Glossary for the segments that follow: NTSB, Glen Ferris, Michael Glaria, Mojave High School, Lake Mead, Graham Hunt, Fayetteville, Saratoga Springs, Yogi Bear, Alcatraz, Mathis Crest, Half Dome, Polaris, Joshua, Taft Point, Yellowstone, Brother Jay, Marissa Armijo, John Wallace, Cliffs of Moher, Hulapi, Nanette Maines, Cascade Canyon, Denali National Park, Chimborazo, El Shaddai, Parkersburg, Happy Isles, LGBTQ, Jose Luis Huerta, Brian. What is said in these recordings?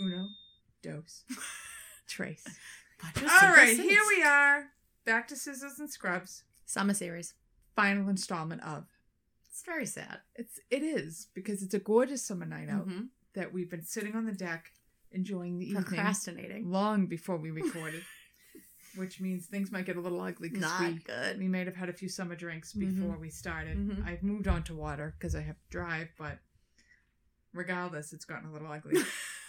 Uno, dos, tres. All right, here we are. Back to Scissors and Scrubs. Summer series. Final installment of. It's very sad. It is, because it's a gorgeous summer night out that we've been sitting on the deck enjoying the evening. Procrastinating. Long before we recorded. Which means things might get a little ugly because we might have had a few summer drinks before we started. I've moved on to water because I have to drive, but regardless, it's gotten a little ugly.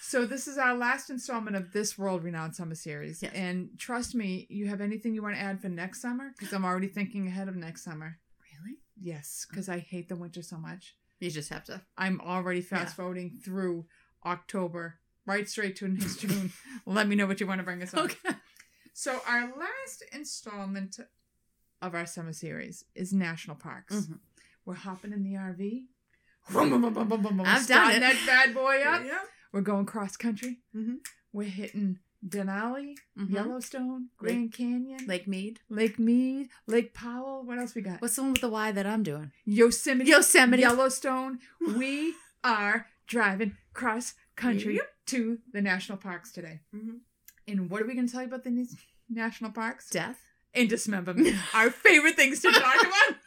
So this is our last installment of this world-renowned summer series. Yes. And trust me, you have anything you want to add for next summer? Because I'm already thinking ahead of next summer. Really? Yes, because I hate the winter so much. You just have to. I'm already fast-forwarding through October, right straight to next June. Let me know what you want to bring us on. Okay. So our last installment of our summer series is national parks. We're hopping in the RV. I've done it. That bad boy up. Yeah. We're going cross country. We're hitting Denali, Yellowstone, Grand Canyon, Lake Mead, Lake Powell. What else we got? What's the one with the Y that I'm doing? Yosemite. Yellowstone. We are driving cross country to the national parks today. And what are we going to tell you about the national parks? Death. And dismemberment. Our favorite things to talk about.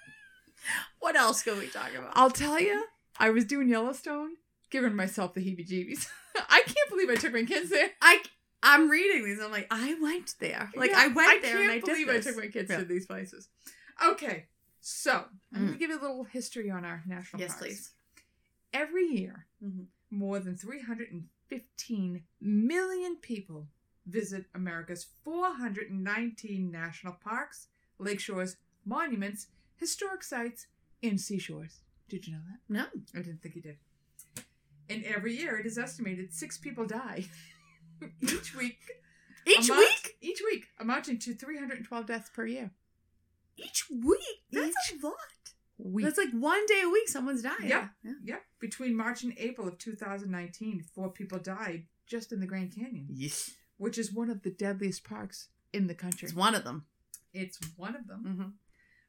What else can we talk about? I'll tell you, I was doing Yellowstone, giving myself the heebie-jeebies. I can't believe I took my kids there. I'm reading these. I'm like, I went there. Like, yeah, I went there and I did this. I can't believe I took my kids to these places. Okay. So, I'm going to give you a little history on our national parks. Yes, please. Every year, more than 315 million people visit America's 419 national parks, lakeshores, monuments, historic sites, and seashores. Did you know that? No. I didn't think you did. And every year, it is estimated 6 people die each week. Each week, amounting to 312 deaths per year. Each week? That's a lot. That's like one day a week someone's dying. Yeah. Between March and April of 2019, 4 people died just in the Grand Canyon. Yes. Which is one of the deadliest parks in the country. It's one of them.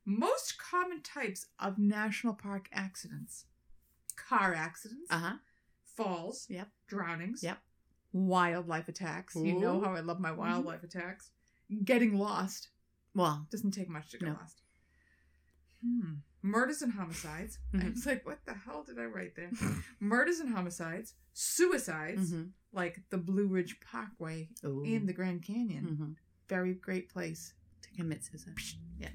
Most common types of national park accidents. Car accidents. Falls. Drownings. Wildlife attacks. Ooh. You know how I love my wildlife attacks. Getting lost. Well. Doesn't take much to get lost. Murders and homicides. I was like, what the hell did I write there? Murders and homicides. Suicides. Like the Blue Ridge Parkway and the Grand Canyon. Very great place to commit suicide. Yeah.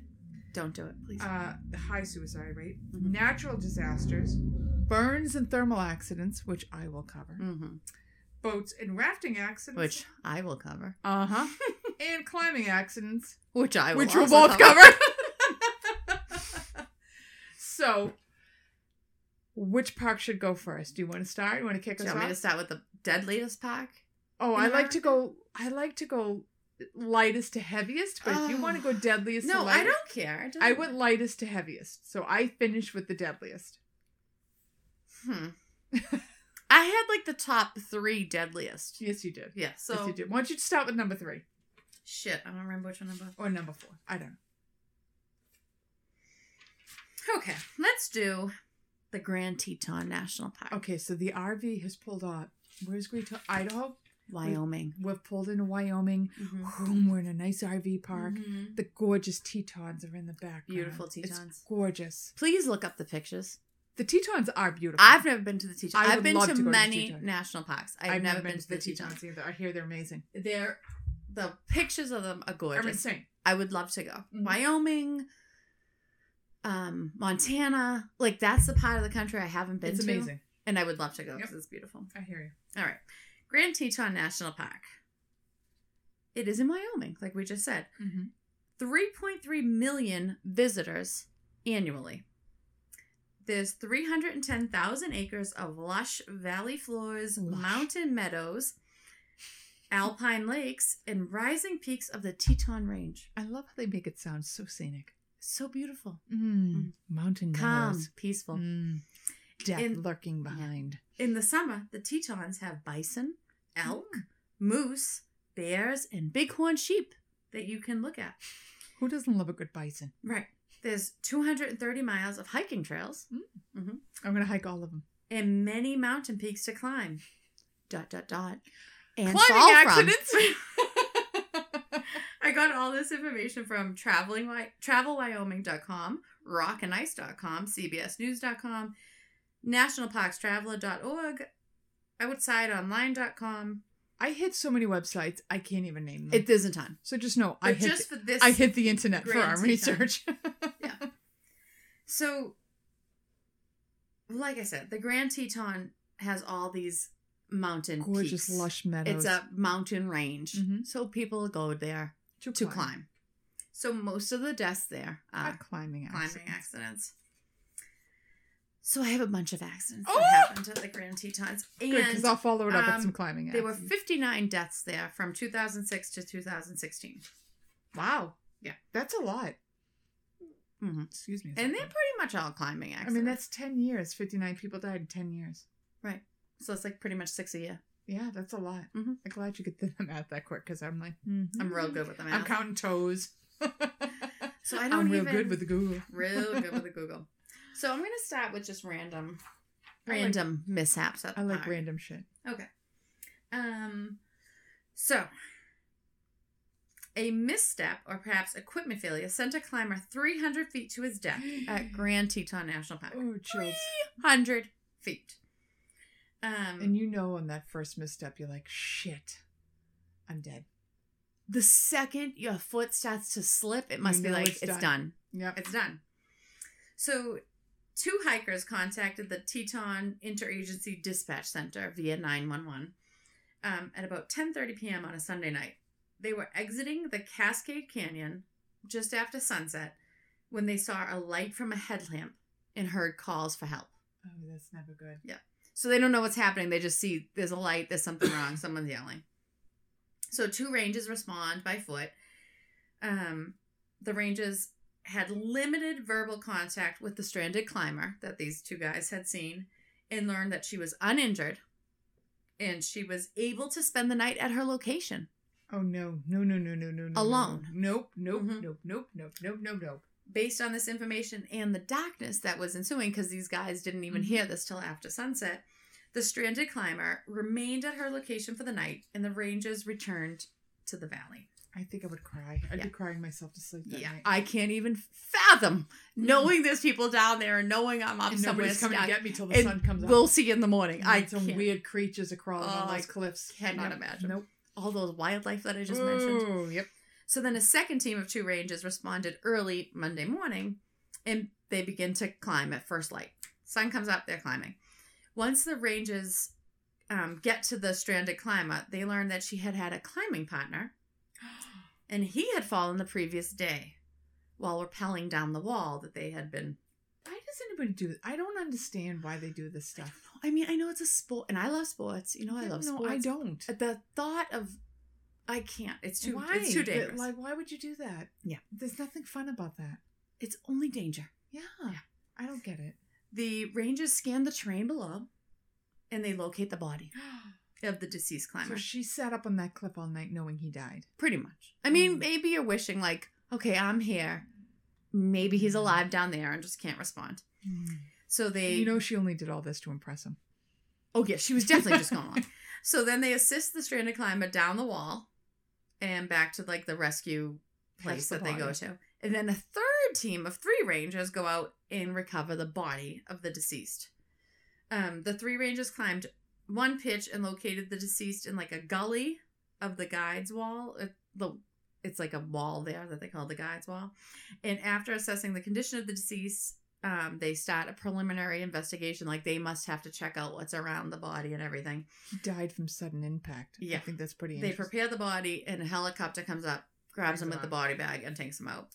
Don't do it, please. The high suicide rate. Natural disasters. Burns and thermal accidents, which I will cover. Boats and rafting accidents. Which I will cover. And climbing accidents. Which I will also cover. Which we'll both cover. So, which park should go first? Do you want to start? You want to kick us off? Do you want me to start with the deadliest park? Oh, I like to go lightest to heaviest, but if you want to go deadliest to lightest. No, I don't care. I went lightest to heaviest, so I finished with the deadliest. I had like the top 3 deadliest. Yes, you did. Yeah, so. Yes, you did. Why don't you start with number 3? Shit, I don't remember which one number. Or number 4. I don't know. Okay, let's do the Grand Teton National Park. Okay, so the RV has pulled off. Where's Grand Teton? Idaho? Wyoming. We've pulled into Wyoming. We're in a nice RV park. The gorgeous Tetons are in the background. Beautiful Tetons. It's gorgeous. Please look up the pictures. The Tetons are beautiful. I've never been to the Tetons. I've been to many national parks. I've never been to the Tetons either. I hear they're amazing. The pictures of them are gorgeous. I'm insane. I would love to go. Wyoming, Montana. Like, that's the part of the country I haven't been to. It's amazing. And I would love to go because it's beautiful. I hear you. All right. Grand Teton National Park. It is in Wyoming, like we just said. 3.3 million visitors annually. There's 310,000 acres of lush valley floors, mountain meadows, alpine lakes, and rising peaks of the Teton Range. I love how they make it sound so scenic. So beautiful. Mountain meadows. Calm, peaceful. Death lurking behind. In the summer, the Tetons have bison, elk, moose, bears, and bighorn sheep that you can look at. Who doesn't love a good bison? Right. There's 230 miles of hiking trails. I'm going to hike all of them. And many mountain peaks to climb. ... and climbing accidents. I got all this information from travelwyoming.com, rockandice.com, cbsnews.com, nationalparkstraveler.org, outsideonline.com. I hit so many websites, I can't even name them. It isn't time. So just know, but I hit the internet for our research. Yeah. So, like I said, the Grand Teton has all these mountain gorgeous peaks. Lush meadows. It's a mountain range. Mm-hmm. So people go there to climb. So most of the deaths there are climbing accidents. So I have a bunch of accidents that happened at the Grand Tetons. And, good, because I'll follow it up with some climbing accidents. There were 59 deaths there from 2006 to 2016. Wow. Yeah. That's a lot. Mm-hmm. Excuse me. And they're pretty much all climbing accidents. I mean, that's 10 years. 59 people died in 10 years. Right. So it's like pretty much 6 a year. Yeah, that's a lot. Mm-hmm. I'm glad you get the math that quick because I'm like, mm-hmm. I'm real good with the math. I'm counting toes. So I don't I'm real even, good with the Google. Real good with the Google. So I'm going to start with just random mishaps. I like random shit. Okay. So a misstep or perhaps equipment failure sent a climber 300 feet to his death at Grand Teton National Park. Oh, jeez. 300 feet. And you know on that first misstep, you're like, shit, I'm dead. The second your foot starts to slip, it must be like, it's done. Yep. It's done. So 2 hikers contacted the Teton Interagency Dispatch Center via 911 at about 10:30 p.m. on a Sunday night. They were exiting the Cascade Canyon just after sunset when they saw a light from a headlamp and heard calls for help. Oh, that's never good. Yeah. So they don't know what's happening. They just see there's a light, there's something wrong, someone's yelling. So 2 rangers respond by foot. The rangers had limited verbal contact with the stranded climber that these 2 guys had seen and learned that she was uninjured and she was able to spend the night at her location. Oh, no. Alone. Nope. Based on this information and the darkness that was ensuing, because these guys didn't even hear this till after sunset, the stranded climber remained at her location for the night, and the rangers returned to the valley. I think I would cry. I'd be crying myself to sleep that night. I can't even fathom knowing there's people down there and knowing I'm up and somewhere. Nobody's coming to get me till the sun comes up. We'll see in the morning. I some can't. Weird creatures are crawling on those cliffs. Cannot imagine. Nope. All those wildlife that I just mentioned. Oh, yep. So then a second team of 2 rangers responded early Monday morning, and they begin to climb at first light. Sun comes up, they're climbing. Once the rangers get to the stranded climber, they learn that she had had a climbing partner, and he had fallen the previous day while rappelling down the wall that they had been... Why does anybody do this? I don't understand why they do this stuff. I mean, I know it's a sport, and I love sports. You know I love sports. No, I don't. The thought of... I can't. It's too dangerous. Like, why would you do that? Yeah. There's nothing fun about that. It's only danger. Yeah. I don't get it. The rangers scan the terrain below, and they locate the body of the deceased climber. So she sat up on that cliff all night knowing he died. Pretty much. I mean, maybe you're wishing, like, okay, I'm here. Maybe he's alive down there and just can't respond. So they... You know she only did all this to impress him. Oh, yeah. She was definitely just going along. So then they assist the stranded climber down the wall. And back to, like, the rescue place that they go to. And then a third team of 3 rangers go out and recover the body of the deceased. The 3 rangers climbed one pitch and located the deceased in, like, a gully of the Guide's Wall. It's like a wall there that they call the Guide's Wall. And after assessing the condition of the deceased, they start a preliminary investigation. Like, they must have to check out what's around the body and everything. He died from sudden impact. Yeah. I think that's pretty interesting. They prepare the body, and a helicopter comes up, grabs him with the body bag, and takes him out.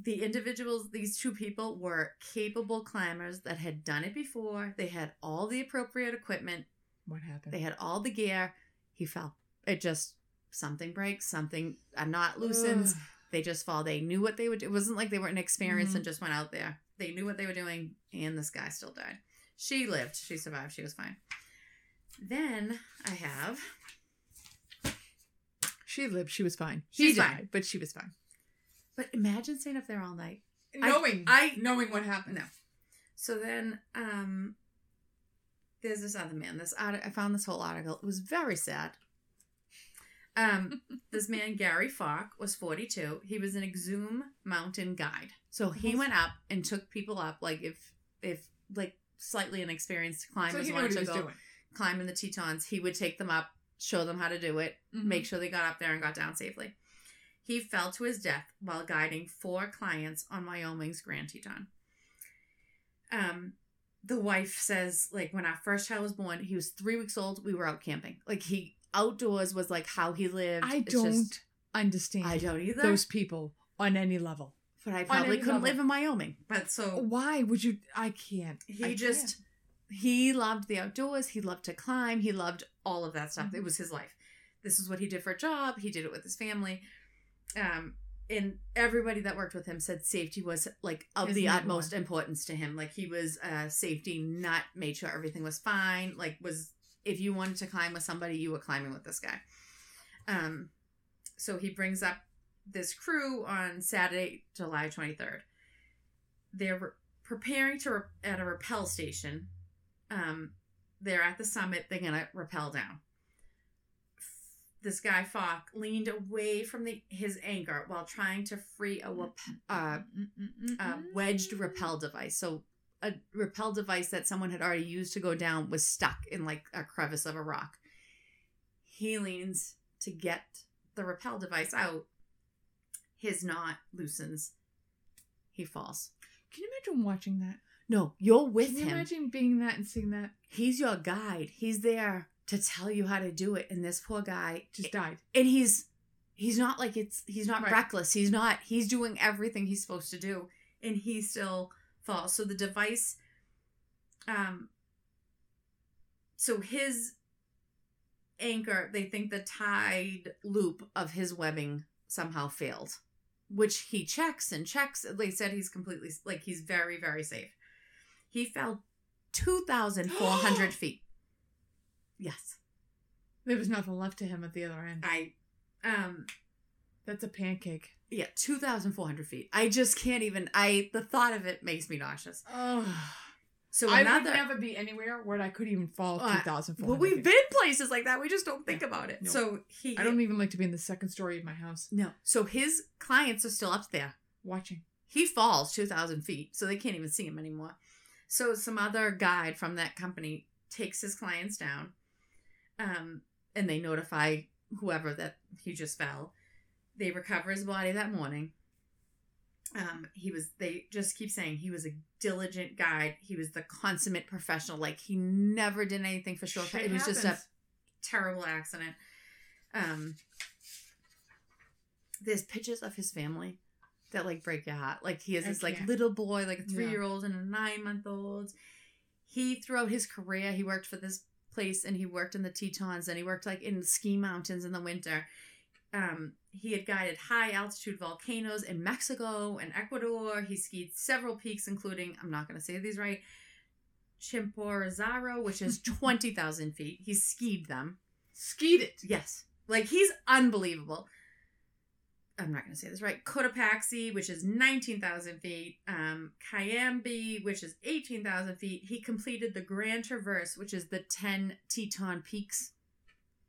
The individuals, these 2 people, were capable climbers that had done it before. They had all the appropriate equipment. What happened? They had all the gear. He fell. It just, something breaks, something, a knot loosens. They just fall. They knew what they would do. It wasn't like they were inexperienced and just went out there. They knew what they were doing, and this guy still died. She lived. She survived. She was fine. Then I have... She lived. She was fine. She died, but she was fine. But imagine staying up there all night. Knowing what happened. No. So then There's this other man. I found this whole article. It was very sad. This man, Gary Falk, was 42. He was an Exhume mountain guide. So he went up and took people up, like if slightly inexperienced climbers wanted to go climb in the Tetons, he would take them up, show them how to do it, make sure they got up there and got down safely. He fell to his death while guiding 4 clients on Wyoming's Grand Teton. The wife says, like, when our first child was born, he was 3 weeks old. We were out camping. Like, he outdoors was like how he lived. I don't understand. I don't either. Those people on any level. But I probably couldn't live in Wyoming. But so why would you? I can't. He loved the outdoors. He loved to climb. He loved all of that stuff. Mm-hmm. It was his life. This is what he did for a job. He did it with his family. And everybody that worked with him said safety was, like, of the utmost importance to him. Like, he was a safety nut, made sure everything was fine. Like, if you wanted to climb with somebody, you were climbing with this guy. So he brings up this crew on Saturday, July 23rd. They're preparing to at a rappel station. They're at the summit. They're going to rappel down. This guy, Falk, leaned away from his anchor while trying to free a wedged rappel device. So a rappel device that someone had already used to go down was stuck in, like, a crevice of a rock. He leans to get the rappel device out. His knot loosens. He falls. Can you imagine watching that? No, you're with him. Can you imagine being that and seeing that? He's your guide. He's there to tell you how to do it, and this poor guy just died. And he's not reckless. He's doing everything he's supposed to do, and he still falls. So the device, so his anchor, they think the tied loop of his webbing somehow failed, which he checks and checks. They said he's completely, like, he's very, very safe. He fell 2,400 feet. Yes. There was nothing left to him at the other end. That's a pancake. Yeah, 2,400 feet. I just can't even, the thought of it makes me nauseous. Oh. So I would never be anywhere where I could even fall 2,400 feet. Well, we've been places like that. We just don't think about it. No. So I don't even like to be in the second story of my house. No. So his clients are still up there. Watching. He falls 2,000 feet, so they can't even see him anymore. So some other guide from that company takes his clients down. And they notify whoever that he just fell. They recover his body that morning. They just keep saying he was a diligent guide. He was the consummate professional. Like, he never did anything for shortcuts. It was just a terrible accident. There's pictures of his family that, like, break your heart. Like, he has this, like, little boy, like a 3-year-old and a 9-month-old. He, throughout his career, he worked for this place, and he worked in the Tetons, and he worked, like, in ski mountains in the winter. He had guided high altitude volcanoes in Mexico and Ecuador. He skied several peaks, including, I'm not going to say these right, Chimborazo, which is 20,000 feet. He skied them. Skied it. Yes. Like, he's unbelievable. I'm not going to say this right. Cotopaxi, which is 19,000 feet. Cayambe, which is 18,000 feet. He completed the Grand Traverse, which is the 10 Teton peaks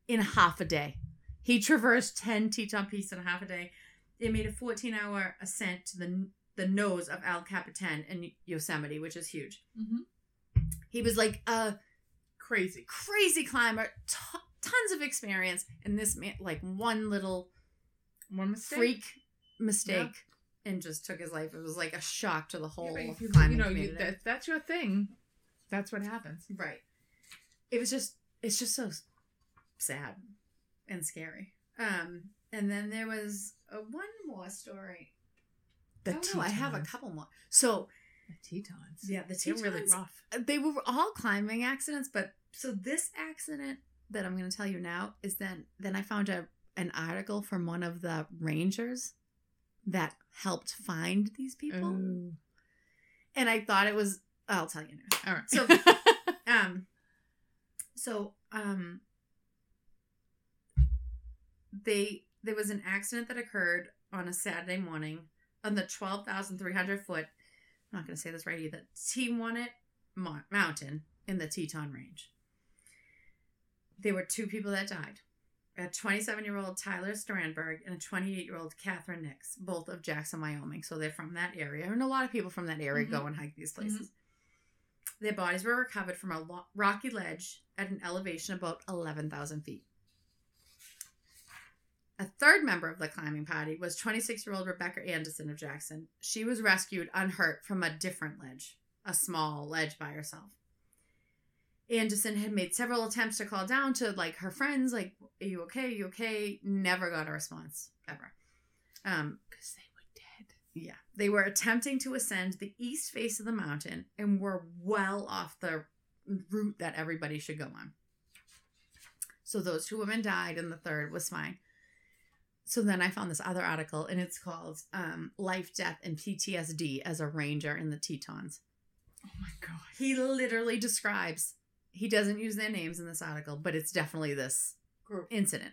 in half a day. He traversed 10 Teton peaks in half a day. It made a 14-hour ascent to the nose of El Capitan in Yosemite, which is huge. Mm-hmm. He was like a crazy climber, tons of experience. And this man, like, one mistake. Freak mistake, yeah. And just took his life. It was like a shock to the whole climbing community. That's your thing. That's what happens. Right. It's just so sad and scary. And then there was one more story. Tetons. I have a couple more. So the Tetons. Yeah, the Tetons. They were really rough. They were all climbing accidents, but so this accident that I'm going to tell you now is then I found an article from one of the rangers that helped find these people. Oh. And I thought it was, I'll tell you now. All right. So, there was an accident that occurred on a Saturday morning on the 12,300 foot, I'm not going to say this right either, T1 mountain in the Teton Range. There were two people that died, a 27-year-old Tyler Strandberg and a 28-year-old Catherine Nix, both of Jackson, Wyoming. So they're from that area. And a lot of people from that area go and hike these places. Their bodies were recovered from a rocky ledge at an elevation about 11,000 feet. A third member of the climbing party was 26-year-old Rebecca Anderson of Jackson. She was rescued unhurt from a different ledge, a small ledge by herself. Anderson had made several attempts to call down to, like, her friends, like, are you okay? Are you okay? Never got a response, ever. Because they were dead. Yeah. They were attempting to ascend the east face of the mountain and were well off the route that everybody should go on. So those two women died and the third was fine. So then I found this other article, and it's called Life, Death, and PTSD as a Ranger in the Tetons. Oh, my God. He literally describes... He doesn't use their names in this article, but it's definitely this incident.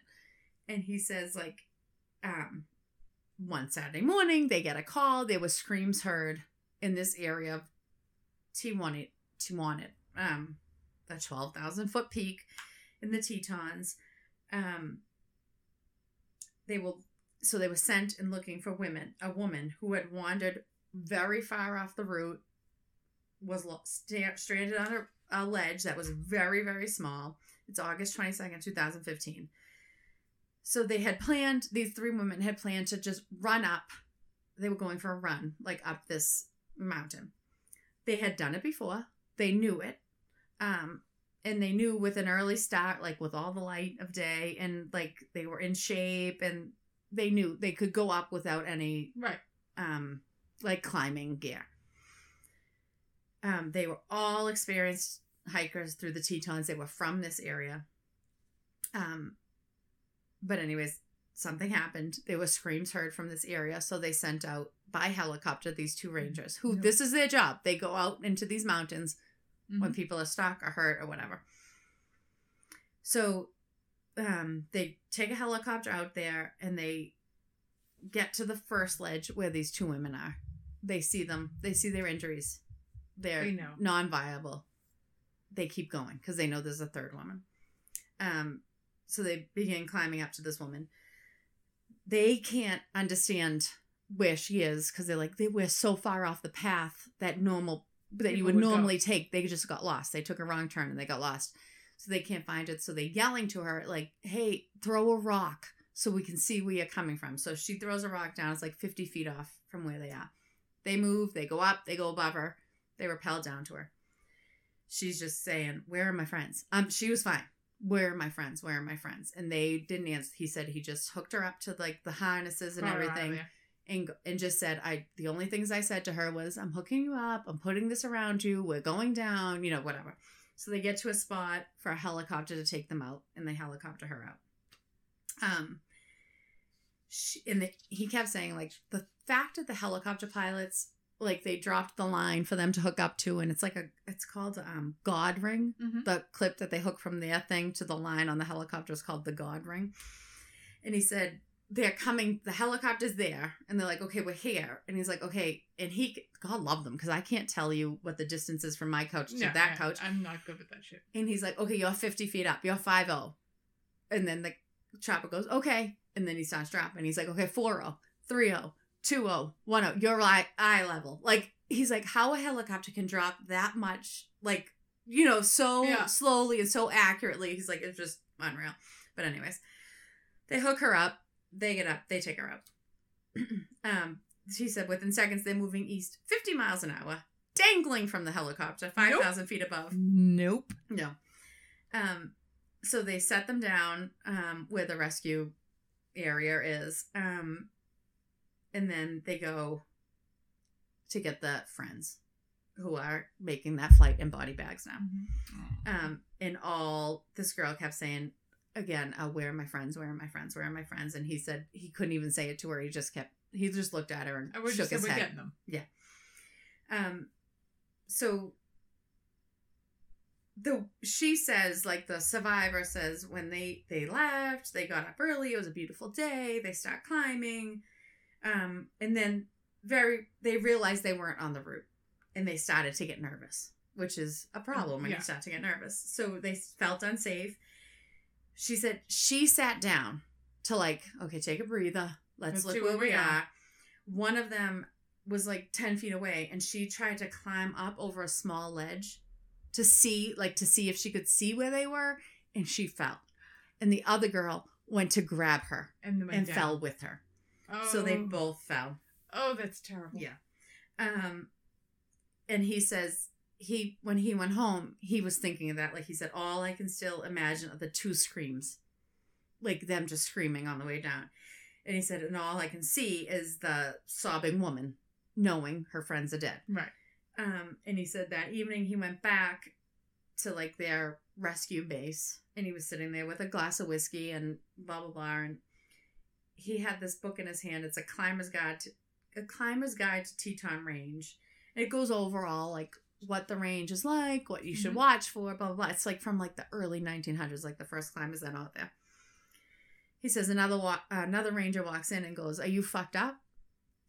And he says, like, one Saturday morning, they get a call. There was screams heard in this area of T1, a 12,000-foot peak in the Tetons. They were sent and looking for a woman who had wandered very far off the route, was stranded on a ledge that was very, very small. It's August 22nd, 2015. So they had planned, these three women had planned to just run up. They were going for a run, like up this mountain. They had done it before. They knew it. And they knew with an early start, like with all the light of day, and like they were in shape, and they knew they could go up without any like climbing gear. They were all experienced hikers through the Tetons. They were from this area. But anyways, something happened. There were screams heard from this area. So they sent out by helicopter these two rangers who this is their job. They go out into these mountains when people are stuck or hurt or whatever. So they take a helicopter out there and they get to the first ledge where these two women are. They see them. They see their injuries. They're non-viable. They keep going because they know there's a third woman. So they begin climbing up to this woman. They can't understand where she is because they're like, they were so far off the path that you would normally take. They just got lost. They took a wrong turn and they got lost. So they can't find it. So they're yelling to her like, hey, throw a rock so we can see where you're coming from. So she throws a rock down. It's like 50 feet off from where they are. They move. They go up. They go above her. They rappelled down to her. She's just saying, where are my friends? She was fine. Where are my friends? Where are my friends? And they didn't answer. He said he just hooked her up to like the harnesses and everything and just said, the only things I said to her was, I'm hooking you up. I'm putting this around you. We're going down, you know, whatever. So they get to a spot for a helicopter to take them out and they helicopter her out. He kept saying like the fact that the helicopter pilots like they dropped the line for them to hook up to, and it's like it's called God Ring. The clip that they hook from their thing to the line on the helicopter is called the God Ring. And he said they're coming. The helicopter's there, and they're like, okay, we're here. And he's like, okay. And he, God love them, because I can't tell you what the distance is from my couch to that couch. I'm not good with that shit. And he's like, okay, you're 50 feet up. You're 5-0. And then the chopper goes, okay. And then he starts dropping. He's like, okay, 4-0, 3-0. 2-0, 1-0, your eye level. Like, he's like, how a helicopter can drop that much, like, you know, so slowly and so accurately. He's like, it's just unreal. But anyways, they hook her up. They get up. They take her up. She said within seconds, they're moving east 50 miles an hour, dangling from the helicopter, 5,000 feet above. No. So they set them down where the rescue area is. And then they go to get the friends who are making that flight in body bags now. And all this girl kept saying, again, where are my friends? Where are my friends? Where are my friends? And he said he couldn't even say it to her. He just looked at her and shook his head. Getting them. Yeah. So she says, like, the survivor says, when they left, they got up early. It was a beautiful day. They start climbing. And then they realized they weren't on the route and they started to get nervous. which is a problem when you start to get nervous. So they felt unsafe. She said she sat down to like, okay, take a breather. Let's look where we are. One of them was like 10 feet away, and she tried to climb up over a small ledge to see, like, to see if she could see where they were, and she fell. And the other girl went to grab her and fell with her. Oh. So they both fell. Oh, that's terrible. Yeah. And he says when he went home, he was thinking of that. Like, he said, all I can still imagine are the two screams, like them just screaming on the way down. And he said, and all I can see is the sobbing woman knowing her friends are dead. Right. And he said that evening he went back to like their rescue base, and he was sitting there with a glass of whiskey and blah, blah, blah. And he had this book in his hand. It's a climber's guide to Teton Range. And it goes over all like what the range is like, what you should watch for, blah, blah, blah. It's like from like the early 1900s, like the first climbers that are out there. He says another ranger walks in and goes, "Are you fucked up?"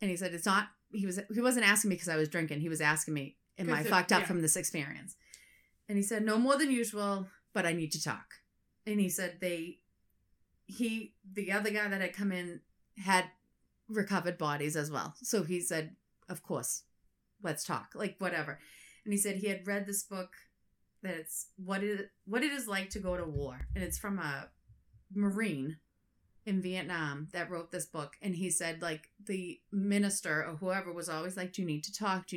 And he said, "It's not." He wasn't asking me because I was drinking. He was asking me, "Am I fucked up from this experience?" And he said, "No more than usual, but I need to talk." And he said the other guy that had come in had recovered bodies as well. So he said, "Of course, let's talk, like whatever." And he said he had read this book that it's what it is like to go to war, and it's from a Marine in Vietnam that wrote this book. And he said, like, the minister or whoever was always like, do you need to talk,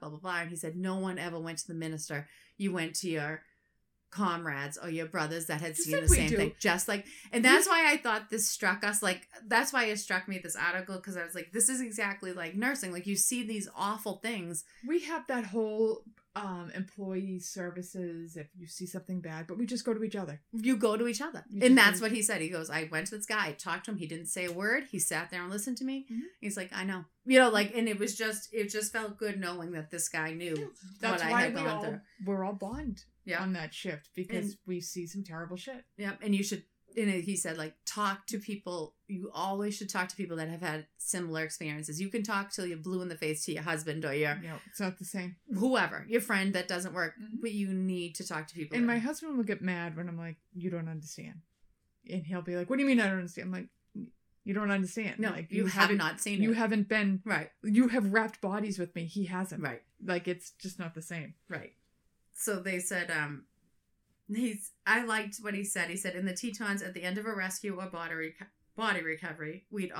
blah, blah, blah. And he said, no one ever went to the minister. You went to your comrades or your brothers that had seen the same thing. Just like, and that's why I thought this struck us. Like, that's why it struck me, this article, because I was like, this is exactly like nursing. Like, you see these awful things. We have that whole employee services, if you see something bad, but we just go to each other. You go to each other. And that's what he said. He goes, I went to this guy, I talked to him, he didn't say a word, he sat there and listened to me. Mm-hmm. He's like, I know. You know, like, and it just felt good knowing that this guy knew that's what I had gone through. We're all bond on that shift because we see some terrible shit. Yep. And you should, and he said, like, talk to people. You always should talk to people that have had similar experiences. You can talk till you're blue in the face to your husband or your... No, it's not the same. Whoever. Your friend that doesn't work. Mm-hmm. But you need to talk to people. And my husband will get mad when I'm like, you don't understand. And he'll be like, what do you mean I don't understand? I'm like, you don't understand. No, like, you have not seen it. You haven't been... Right. You have wrapped bodies with me. He hasn't. Right. Like, it's just not the same. Right. So they said... I liked what he said. He said, in the Tetons, at the end of a rescue or body recovery, we'd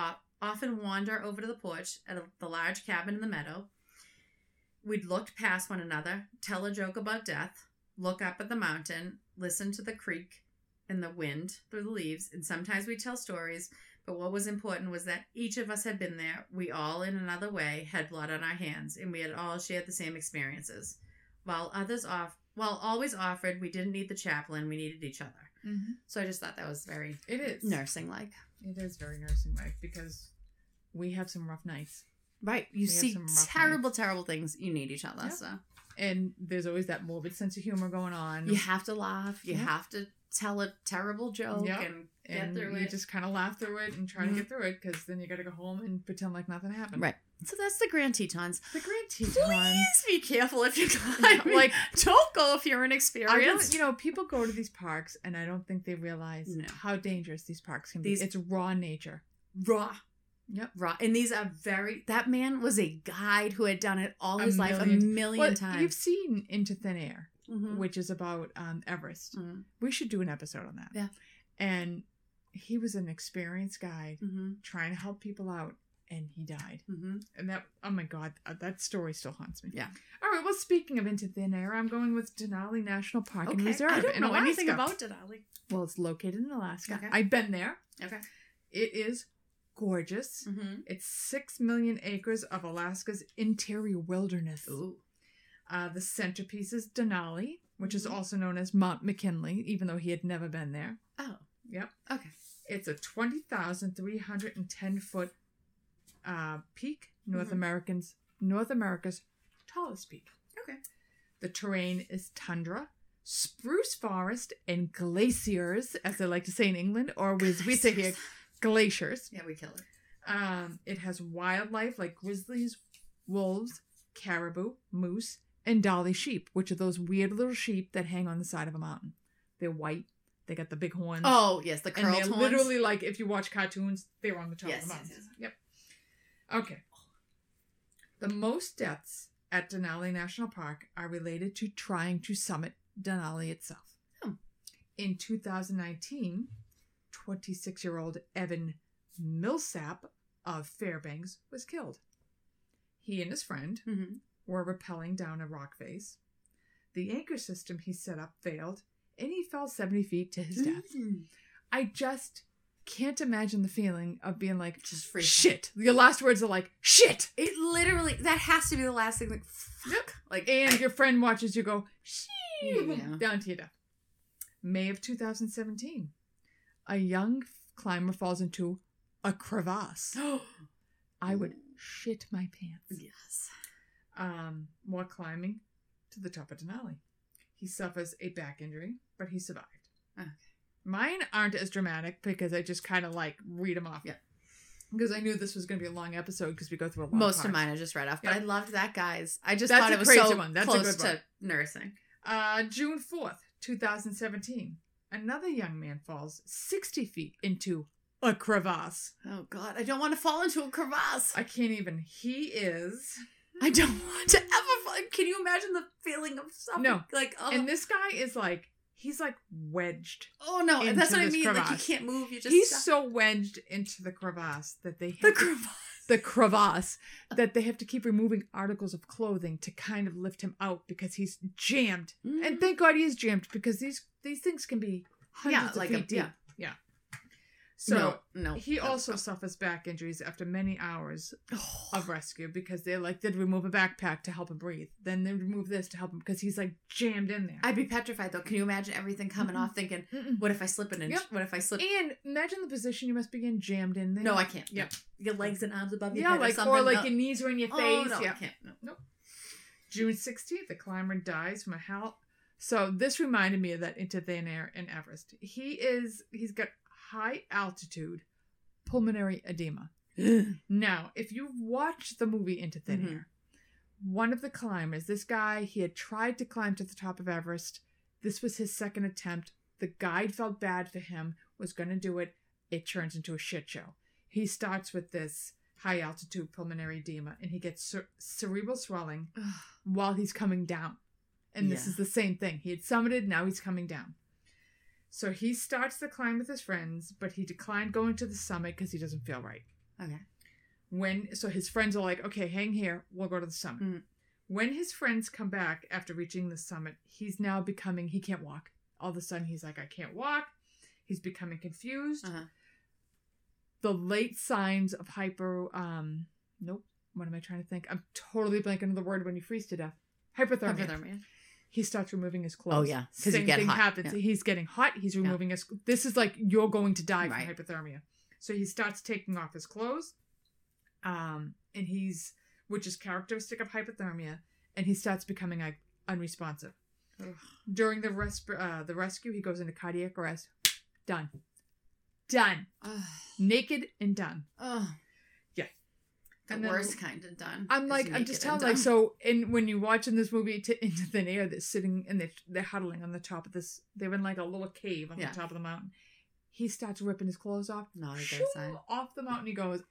often wander over to the porch at the large cabin in the meadow. We'd look past one another, tell a joke about death, look up at the mountain, listen to the creek and the wind through the leaves, and sometimes we'd tell stories. But what was important was that each of us had been there. We all, in another way, had blood on our hands, and we had all shared the same experiences. While always offered, we didn't need the chaplain. We needed each other. Mm-hmm. So I just thought that was very nursing-like. It is very nursing-like because we have some rough nights. Right. You see terrible, terrible things. You need each other. Yep. So. And there's always that morbid sense of humor going on. You have to laugh. You have to tell a terrible joke and get through it. You just kind of laugh through it and try to get through it because then you got to go home and pretend like nothing happened. Right. So that's the Grand Tetons. The Grand Tetons. Please be careful if you climb. Like, don't go if you're inexperienced. People go to these parks, and I don't think they realize how dangerous these parks can be. It's raw nature. Raw. Yep. Raw. And these are that man was a guide who had done it all his life a million times. You've seen Into Thin Air, which is about Everest. Mm-hmm. We should do an episode on that. Yeah. And he was an experienced guide trying to help people out. And he died. Mm-hmm. And that, oh my God, that story still haunts me. Yeah. All right, well, speaking of Into Thin Air, I'm going with Denali National Park and Reserve in Alaska. I don't know anything about Denali. Well, it's located in Alaska. Okay. I've been there. Okay. It is gorgeous. Mm-hmm. It's 6 million acres of Alaska's interior wilderness. Ooh. The centerpiece is Denali, which is also known as Mount McKinley, even though he had never been there. Oh. Yep. Okay. It's a 20,310-foot peak, North America's tallest peak. Okay. The terrain is tundra, spruce forest, and glaciers, as they like to say in England, or as we say here, glaciers. Yeah, we kill it. It has wildlife like grizzlies, wolves, caribou, moose, and Dolly sheep, which are those weird little sheep that hang on the side of a mountain. They're white. They got the big horns. Oh, yes, the curled horns. And they're literally like, if you watch cartoons, they were on the top of the mountain. Yep. Okay. The most deaths at Denali National Park are related to trying to summit Denali itself. Oh. In 2019, 26-year-old Evan Millsap of Fairbanks was killed. He and his friend were rappelling down a rock face. The anchor system he set up failed, and he fell 70 feet to his death. I just can't imagine the feeling of being like, just freaking. Shit. Your last words are like, shit. It literally, that has to be the last thing. Like, fuck. Yep. Like, and your friend watches you go, down to your death. May of 2017, a young climber falls into a crevasse. I would shit my pants. Yes. While climbing to the top of Denali. He suffers a back injury, but he survived. Okay. Mine aren't as dramatic because I just kind of like read them off. Yeah. Because I knew this was going to be a long episode because we go through a lot. Most of mine I just read off, but I loved that, guys. I just thought it was so close to nursing. June 4th, 2017. Another young man falls 60 feet into a crevasse. Oh, God. I don't want to fall into a crevasse. I can't even. He is... I don't want to ever... Can you imagine the feeling of something? No. Like, oh. And this guy is like... He's like wedged. Oh, no. And that's what I mean. Crevasse. Like, you can't move. You're just stuck. So wedged into the crevasse that they... that they have to keep removing articles of clothing to kind of lift him out because he's jammed. Mm-hmm. And thank God he is jammed because these things can be hundreds of feet deep. Yeah. So he also suffers back injuries after many hours of rescue because they're like, they'd remove a backpack to help him breathe. Then they remove this to help him because he's like jammed in there. I'd be petrified though. Can you imagine everything coming off thinking, what if I slip an inch? Yep. What if I slip? And imagine the position you must be in jammed in there. No, I can't. Yep. Your legs and arms above your head or something. Or like your knees are in your face. No, I can't. Nope. June 16th, a climber dies from a So this reminded me of that Into Thin Air in Everest. He's got high altitude pulmonary edema. Now, if you've watched the movie Into Thin Air, one of the climbers, this guy, he had tried to climb to the top of Everest. This was his second attempt. The guide felt bad for him, was going to do it. It turns into a shit show. He starts with this high altitude pulmonary edema and he gets cerebral swelling while he's coming down. And this is the same thing. He had summited, now he's coming down. So he starts the climb with his friends, but he declined going to the summit because he doesn't feel right. Okay. So his friends are like, okay, hang here. We'll go to the summit. Mm-hmm. When his friends come back after reaching the summit, he's now becoming, he can't walk. All of a sudden, he's like, I can't walk. He's becoming confused. Uh-huh. The late signs of what am I trying to think? I'm totally blanking on the word when you freeze to death. Hypothermia. He starts removing his clothes. Oh, yeah. Because you get hot. Same thing happens. Yeah. He's getting hot. He's removing his... This is like, you're going to die from hypothermia. So he starts taking off his clothes, and he's... Which is characteristic of hypothermia. And he starts becoming like, unresponsive. Ugh. During the rescue, he goes into cardiac arrest. Done. Ugh. Naked and done. Ugh. The worst kind of done. I'm just telling, like, so, and when you're watching this movie Into Thin Air, they're sitting and they're huddling on the top of this. They're in like a little cave on the top of the mountain. He starts ripping his clothes off. Not a good sign. Off the mountain he goes.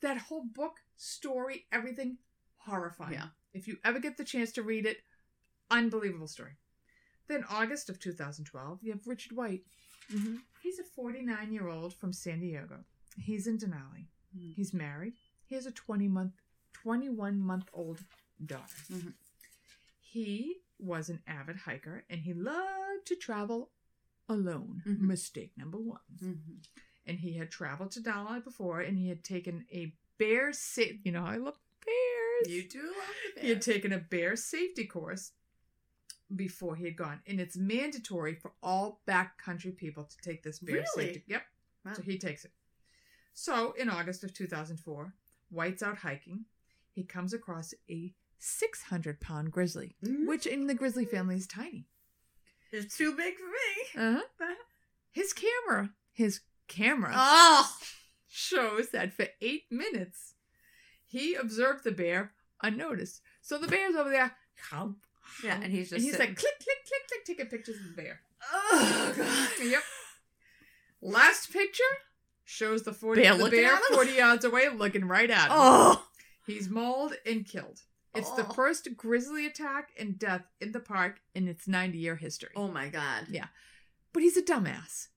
That whole book, story, everything, horrifying. Yeah. If you ever get the chance to read it, unbelievable story. Then August of 2012, you have Richard White. Mm-hmm. He's a 49-year-old from San Diego. He's in Denali. He's married. He has a 21-month-old daughter. Mm-hmm. He was an avid hiker, and he loved to travel alone. Mm-hmm. Mistake number one. Mm-hmm. And he had traveled to Denali before, and he had taken a bear safety... You know, I love bears. You do love the bears. He had taken a bear safety course before he had gone. And it's mandatory for all backcountry people to take this bear safety... Yep. Wow. So he takes it. So, in August of 2004, White's out hiking. He comes across a 600-pound grizzly, which in the grizzly family is tiny. It's too big for me. Uh-huh. His camera shows that for 8 minutes, he observed the bear unnoticed. So the bear's over there. Yeah, and he's just like, click, click, click, click, taking pictures of the bear. Oh, God. Yep. Last picture shows the 40 yards away looking right at him. Oh. He's mauled and killed. It's the first grizzly attack and death in the park in its 90-year history. Oh, my God. Yeah. But he's a dumbass.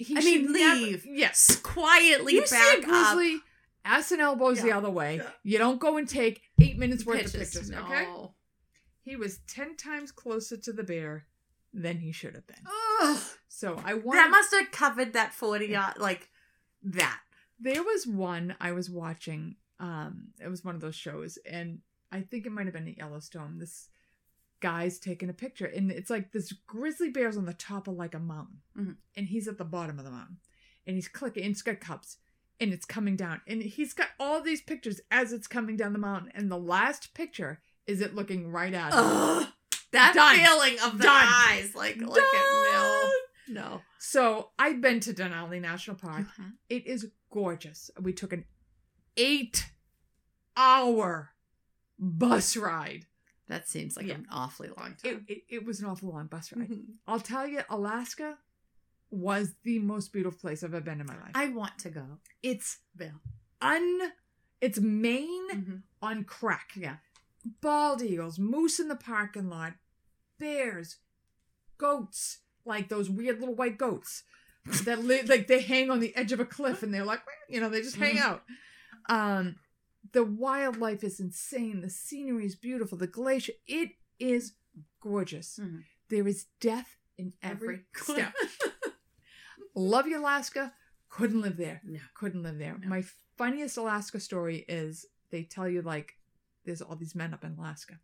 Leave. Yes. Quietly you back up. Grizzly, ass and elbows the other way. Yeah. You don't go and take 8 minutes worth of pictures, okay? No. He was 10 times closer to the bear than he should have been. Ugh. So I wanted... That must have covered that 40-yard, like that. There was one I was watching. It was one of those shows, and I think it might have been at Yellowstone. This guy's taking a picture, and it's like this grizzly bear's on the top of like a mountain, mm-hmm. and he's at the bottom of the mountain, and he's clicking, and it's got cups, and it's coming down, and he's got all these pictures as it's coming down the mountain, and the last picture is it looking right at him. Ugh, that feeling of the eyes, like look at Mill. No. So I've been to Denali National Park. Mm-hmm. It is gorgeous. We took an 8-hour bus ride. That seems like an awfully long time. It was an awful long bus ride. Mm-hmm. I'll tell you, Alaska was the most beautiful place I've ever been in my life. I want to go. It's Maine mm-hmm. on crack. Yeah. Bald eagles, moose in the parking lot, bears, goats, like those weird little white goats that they hang on the edge of a cliff and they're like, they just hang out. The wildlife is insane. The scenery is beautiful. The glacier, it is gorgeous. Mm-hmm. There is death in every step. Love you, Alaska. Couldn't live there. No. Couldn't live there. No. My funniest Alaska story is they tell you, like, there's all these men up in Alaska.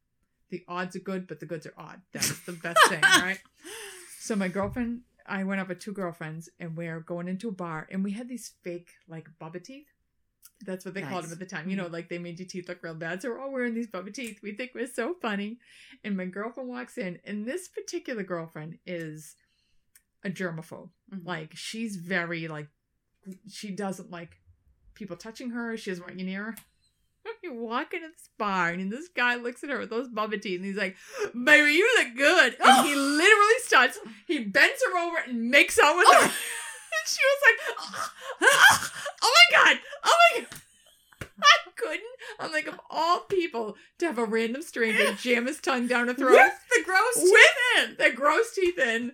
The odds are good, but the goods are odd. That's the best thing, right? So my girlfriend, I went up with 2 girlfriends, and we're going into a bar, and we had these fake, like, bubba teeth. That's what they called them at the time. You know, like they made your teeth look real bad. So we're all wearing these bubba teeth. We think we're so funny. And my girlfriend walks in. And this particular girlfriend is a germaphobe. Mm-hmm. Like she's very like, she doesn't like people touching her. She doesn't want you near her. You walk into this bar and this guy looks at her with those bubba teeth. And he's like, baby, you look good. Oh. And he literally starts, he bends her over and makes out with her. And she was like, oh my God. I couldn't. I'm like, of all people, to have a random stranger jam his tongue down her throat. With the gross teeth in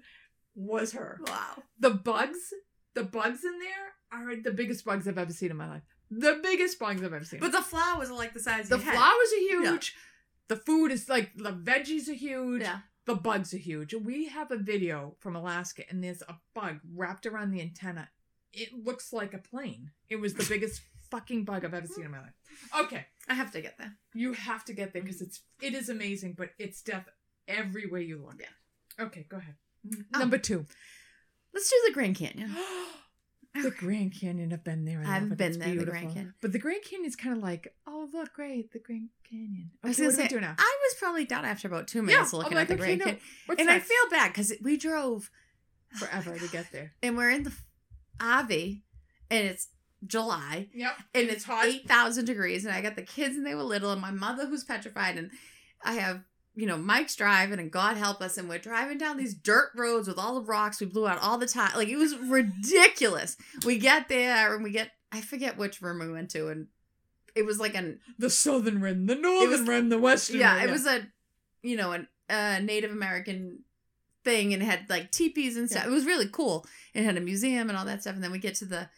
was her. Wow. The bugs in there are the biggest bugs I've ever seen in my life. But the flowers are like the size of your head. The flowers are huge. Yeah. The food is like, the veggies are huge. Yeah. The bugs are huge. We have a video from Alaska, and there's a bug wrapped around the antenna. It looks like a plane. It was the biggest fucking bug I've ever seen in my life. Okay. I have to get there. You have to get there because it is amazing, but it's death everywhere you look. Yeah. Okay, go ahead. Number 2. Let's do the Grand Canyon. The Grand Canyon. I've been there. Beautiful. The Grand Canyon. But the Grand Canyon is kind of like, oh, look, great, the Grand Canyon. Okay, what do we do now? I was probably done after about 2 minutes looking at the Grand Canyon. I feel bad because we drove forever to get there. And we're in the RV, and it's July. Yep. And it's hot. 8,000 degrees. And I got the kids, and they were little, and my mother, who's petrified, and I have... Mike's driving and God help us. And we're driving down these dirt roads with all the rocks. We blew out all the time. Like, it was ridiculous. We get there and I forget which room we went to. And it was like the southern rim, the northern rim, the western rim. Yeah, it was a Native American thing and it had like teepees and stuff. Yeah. It was really cool. It had a museum and all that stuff. And then we get to the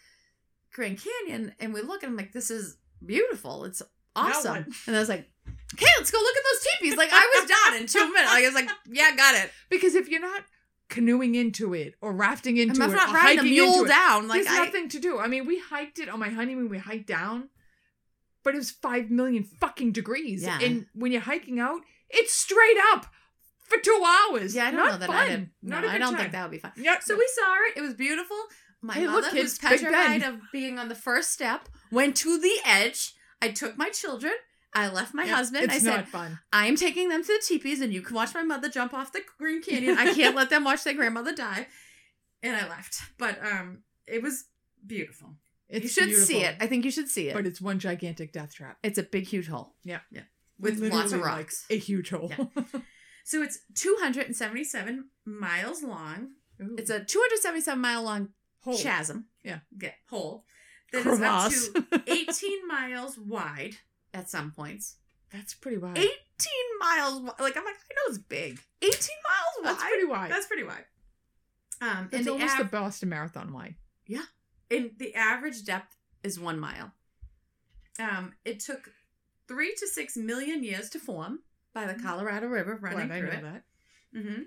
Grand Canyon and we look and I'm like, this is beautiful. It's awesome. And I was like, okay, let's go look at those teepees. Like, I was done in 2 minutes. Like, I was like, yeah, got it. Because if you're not canoeing into it or rafting into it, not riding a mule down, like, there's nothing to do. I mean, we hiked it on my honeymoon. We hiked down, but it was 5 million fucking degrees. Yeah. And when you're hiking out, it's straight up for 2 hours. Yeah, I don't know that I did. No, I don't think that would be fun. Yep. So we saw it. It was beautiful. My mother, who's petrified of being on the first step, went to the edge. I took my children. I left my husband. I said, I'm taking them to the teepees and you can watch my mother jump off the Grand Canyon. I can't let them watch their grandmother die. And I left. But it was beautiful. You should see it. I think you should see it. But it's one gigantic death trap. It's a big, huge hole. Yeah. Yeah. with lots of rocks. Like a huge hole. Yeah. So it's 277 miles long. Ooh. It's a 277 mile long hole. Chasm. Yeah, hole. That Crevasse. Is up to 18 miles wide at some points. That's pretty wide. 18 miles wide. Like, I'm like, I know it's big. 18 miles wide? That's pretty wide. That's pretty wide. It's almost the Boston Marathon wide. Yeah. And the average depth is 1 mile. It took 3 to 6 million years to form by the Colorado River running through it. I know that. Mm-hmm.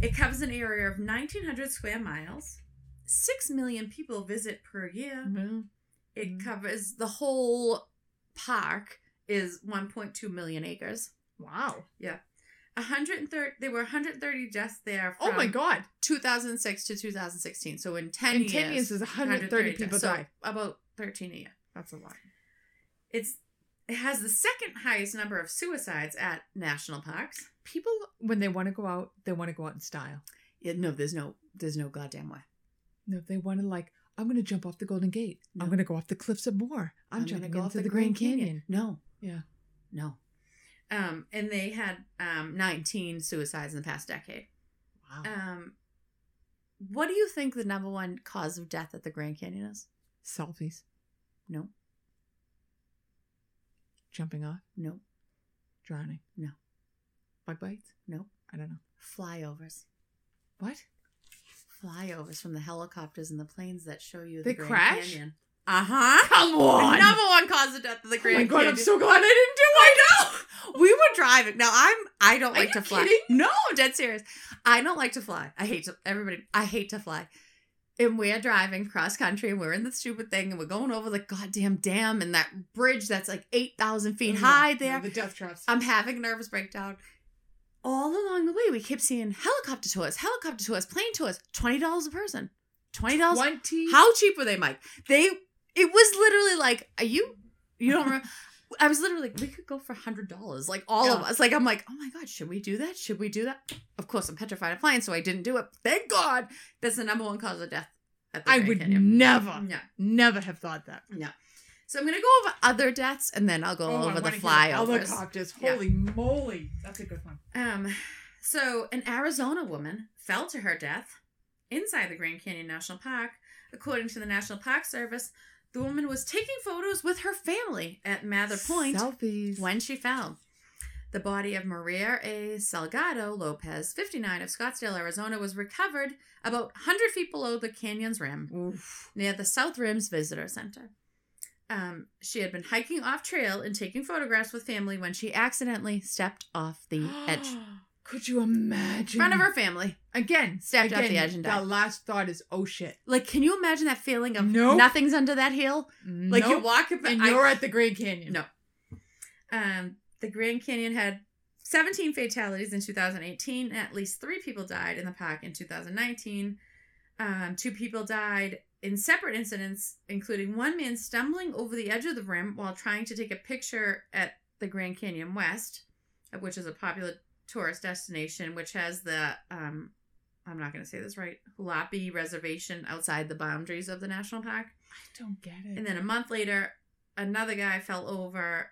It covers an area of 1,900 square miles. 6 million people visit per year. Mm-hmm. It covers the whole park is 1.2 million acres. Wow. Yeah. 130. They were 130 just there from 2006 to 2016. So in 10 years. In 10 years is 130 people died. So about 13 a year. That's a lot. It has the second highest number of suicides at national parks. People, when they want to go out, they want to go out in style. Yeah, no, there's no goddamn way. No, they want to like, I'm going to jump off the Golden Gate. No. I'm going to go off the Cliffs of Moher. I'm jumping go into the Grand Canyon. No. Yeah. No. And they had 19 suicides in the past decade. Wow. What do you think the number one cause of death at the Grand Canyon is? Selfies. No. Jumping off? No. Drowning? No. Bug bites? No. I don't know. Flyovers. What? Flyovers from the helicopters and the planes that show you the Grand crash? Canyon. Uh-huh. Come on. The number one cause of death of the Grand Canyon. Oh my God, I'm so glad I didn't do it. I know. We were driving. Now, I don't like to fly. Are you kidding? No, dead serious. I don't like to fly. I hate to fly. And we're driving cross country and we're in the stupid thing and we're going over the goddamn dam and that bridge that's like 8,000 feet high there. The death traps. I'm having a nervous breakdown. All along the way, we kept seeing helicopter tours, plane tours, $20 a person. $20? How cheap were they, Mike? It was literally like, are you don't remember? I was literally like, we could go for $100, like all of us. Like, I'm like, oh my God, should we do that? Of course, I'm petrified of flying, so I didn't do it. Thank God. That's the number one cause of death at the Grand Canyon. I would never have thought that. No. So I'm going to go over other deaths, and then I'll go over the flyovers. Helicopters. Holy moly. That's a good one. So an Arizona woman fell to her death inside the Grand Canyon National Park. According to the National Park Service, the woman was taking photos with her family at Mather Point when she fell. The body of Maria A. Salgado Lopez, 59, of Scottsdale, Arizona, was recovered about 100 feet below the canyon's rim, near the South Rim's Visitor Center. She had been hiking off trail and taking photographs with family when she accidentally stepped off the edge. Could you imagine? In front of her family. Stepped off the edge and died. The last thought is, oh shit. Like, can you imagine that feeling of nothing's under that hill? Nope. Like, you walk up and you're at the Grand Canyon. No. The Grand Canyon had 17 fatalities in 2018. And at least 3 people died in the park in 2019. 2 people died in separate incidents, including one man stumbling over the edge of the rim while trying to take a picture at the Grand Canyon West, which is a popular tourist destination, which has the I'm not going to say this right, Hulapi Reservation outside the boundaries of the national park. I don't get it. And then a month later, another guy fell over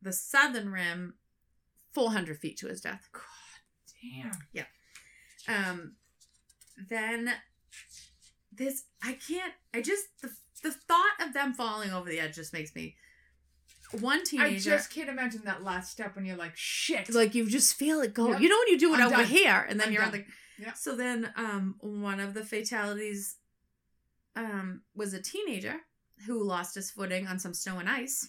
the southern rim 400 feet to his death. God damn. Yeah. Then this, the thought of them falling over the edge just makes me... One teenager... I just can't imagine that last step when you're like, shit. Like, you just feel it go. Yep. You know when you do it over here, and then you're on the... Yep. So then one of the fatalities was a teenager who lost his footing on some snow and ice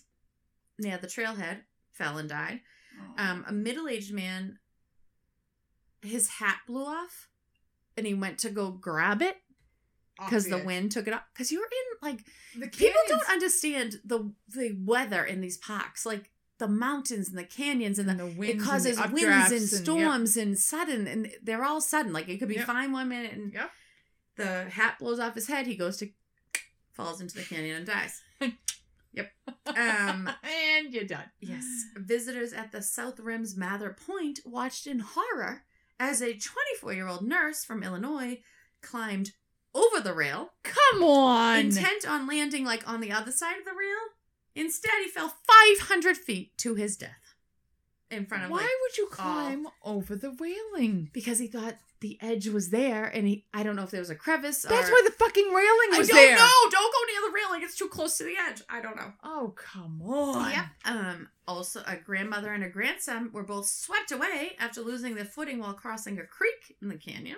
near the trailhead, fell and died. Oh. A middle-aged man, his hat blew off, and he went to go grab it. Because the wind took it off. Because you're in, like, people don't understand the weather in these parks. Like, the mountains and the canyons and the winds. It causes winds and storms and sudden. And they're all sudden. Like, it could be fine one minute. And the hat blows off his head. He goes to, falls into the canyon and dies. And you're done. Yes. Visitors at the South Rim's Mather Point watched in horror as a 24-year-old nurse from Illinois climbed over the rail. Come on! Intent on landing, like, on the other side of the rail. Instead, he fell 500 feet to his death. in front of. Why would you climb over the railing? Because he thought the edge was there, and I don't know if there was a crevice. That's why the fucking railing was there. I don't know. Don't go near the railing. It's too close to the edge. I don't know. Oh, come on. Yep. Also, a grandmother and a grandson were both swept away after losing their footing while crossing a creek in the canyon.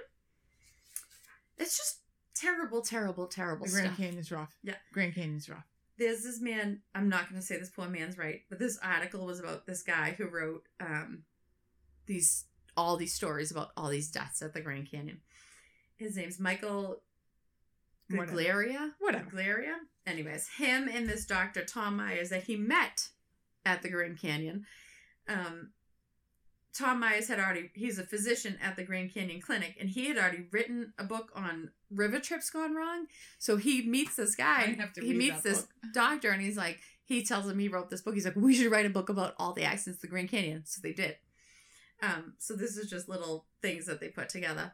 It's just terrible, terrible, terrible stuff. Grand Canyon's rough. Yeah. Grand Canyon's rough. There's this man, I'm not going to say this poor man's right, but this article was about this guy who wrote all these stories about all these deaths at the Grand Canyon. His name's Michael Glaria. Whatever. Glaria. Anyways, him and this doctor, Tom Myers, that he met at the Grand Canyon. Tom Myers he's a physician at the Grand Canyon Clinic, and he had already written a book on river trips gone wrong. So he meets this guy. He meets this doctor, and he's like, he tells him he wrote this book. He's like, we should write a book about all the accidents of the Grand Canyon. So they did. So this is just little things that they put together.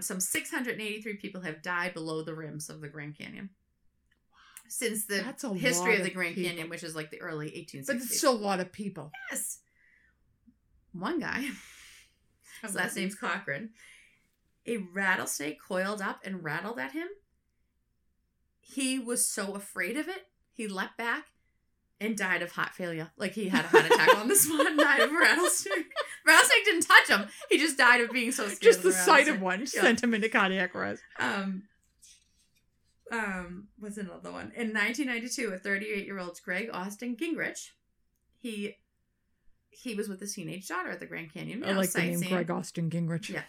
Some 683 people have died below the rims of the Grand Canyon. Since the history of the Grand Canyon, which is like the early 1860s. But it's still a lot of people. Yes. One guy, his last name's Cochran, a rattlesnake coiled up and rattled at him. He was so afraid of it, he leapt back and died of heart failure. Like, he had a heart attack on this one, died of a rattlesnake. Rattlesnake didn't touch him. He just died of being so scared. Just the sight of one sent him into cardiac arrest. What's another one? In 1992, a 38-year-old Greg Austin Gingrich, He was with his teenage daughter at the Grand Canyon. I like the name Greg Austin Gingrich. Yeah.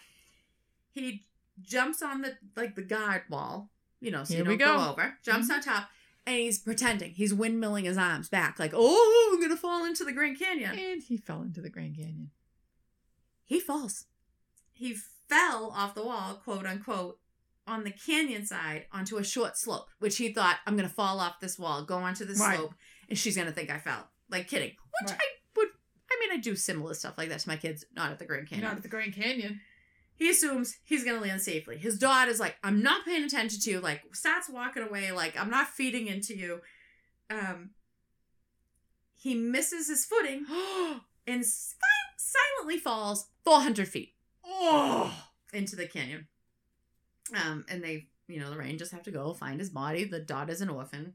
He jumps on the guard wall, so you don't go over. Jumps on top, and he's pretending. He's windmilling his arms back like, oh, I'm going to fall into the Grand Canyon. And he fell into the Grand Canyon. He falls. He fell off the wall, quote unquote, on the canyon side onto a short slope, which he thought, I'm going to fall off this wall, go onto the slope, and she's going to think I fell. Like, kidding. Which I do similar stuff like that to my kids, not at the Grand Canyon. Not at the Grand Canyon. He assumes he's going to land safely. His daughter's like, I'm not paying attention to you. Like, starts walking away. Like, I'm not feeding into you. He misses his footing and silently falls 400 feet into the canyon. And they, the rangers have to go find his body. The daughter's an orphan.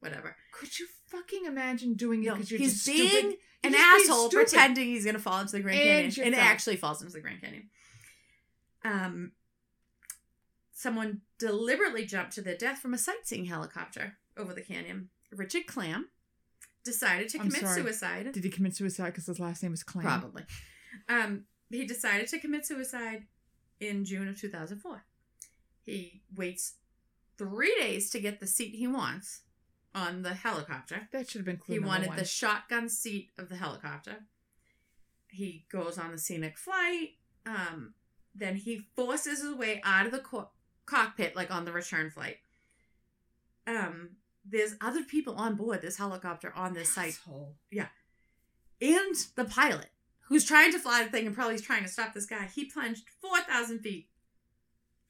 Whatever. Could you fucking imagine doing it? Because you're just being an asshole, pretending he's going to fall into the Grand Canyon. And actually falls into the Grand Canyon. Someone deliberately jumped to their death from a sightseeing helicopter over the canyon. Richard Clam decided to commit suicide. Did he commit suicide because his last name was Clam? Probably. He decided to commit suicide in June of 2004. He waits 3 days to get the seat he wants on the helicopter. That should have been clue number one. He wanted the shotgun seat of the helicopter. He goes on the scenic flight. Then he forces his way out of the cockpit, like on the return flight. There's other people on board this helicopter on this site. Yeah. And the pilot, who's trying to fly the thing and probably trying to stop this guy, he plunged 4,000 feet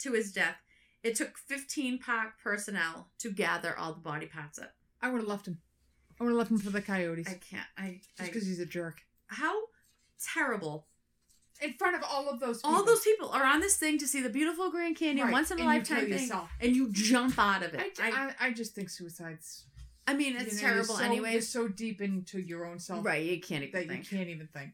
to his death. It took 15 park personnel to gather all the body parts up. I would have left him. I would have left him for the coyotes. I can't. Just because he's a jerk. How terrible. In front of all of those people. All those people are on this thing to see the beautiful Grand Canyon once in a lifetime thing. And you jump out of it. I just think suicide's... I mean, it's terrible anyway. You're so deep into your own self. Right, you can't even think. You can't even think.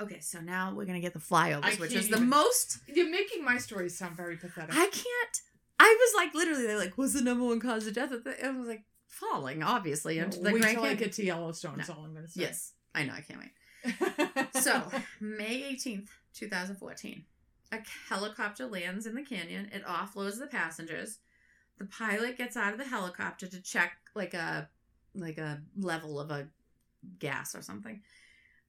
Okay, so now we're going to get the flyovers, which is the most... You're making my stories sound very pathetic. I can't... I was like, literally, they're like, what's the number one cause of death? I was like, falling, obviously. Into the Grand Canyon. Get to Yellowstone is all I'm going to say. Yes, I know, I can't wait. So, May 18th, 2014. A helicopter lands in the canyon. It offloads the passengers. The pilot gets out of the helicopter to check like a level of a gas or something.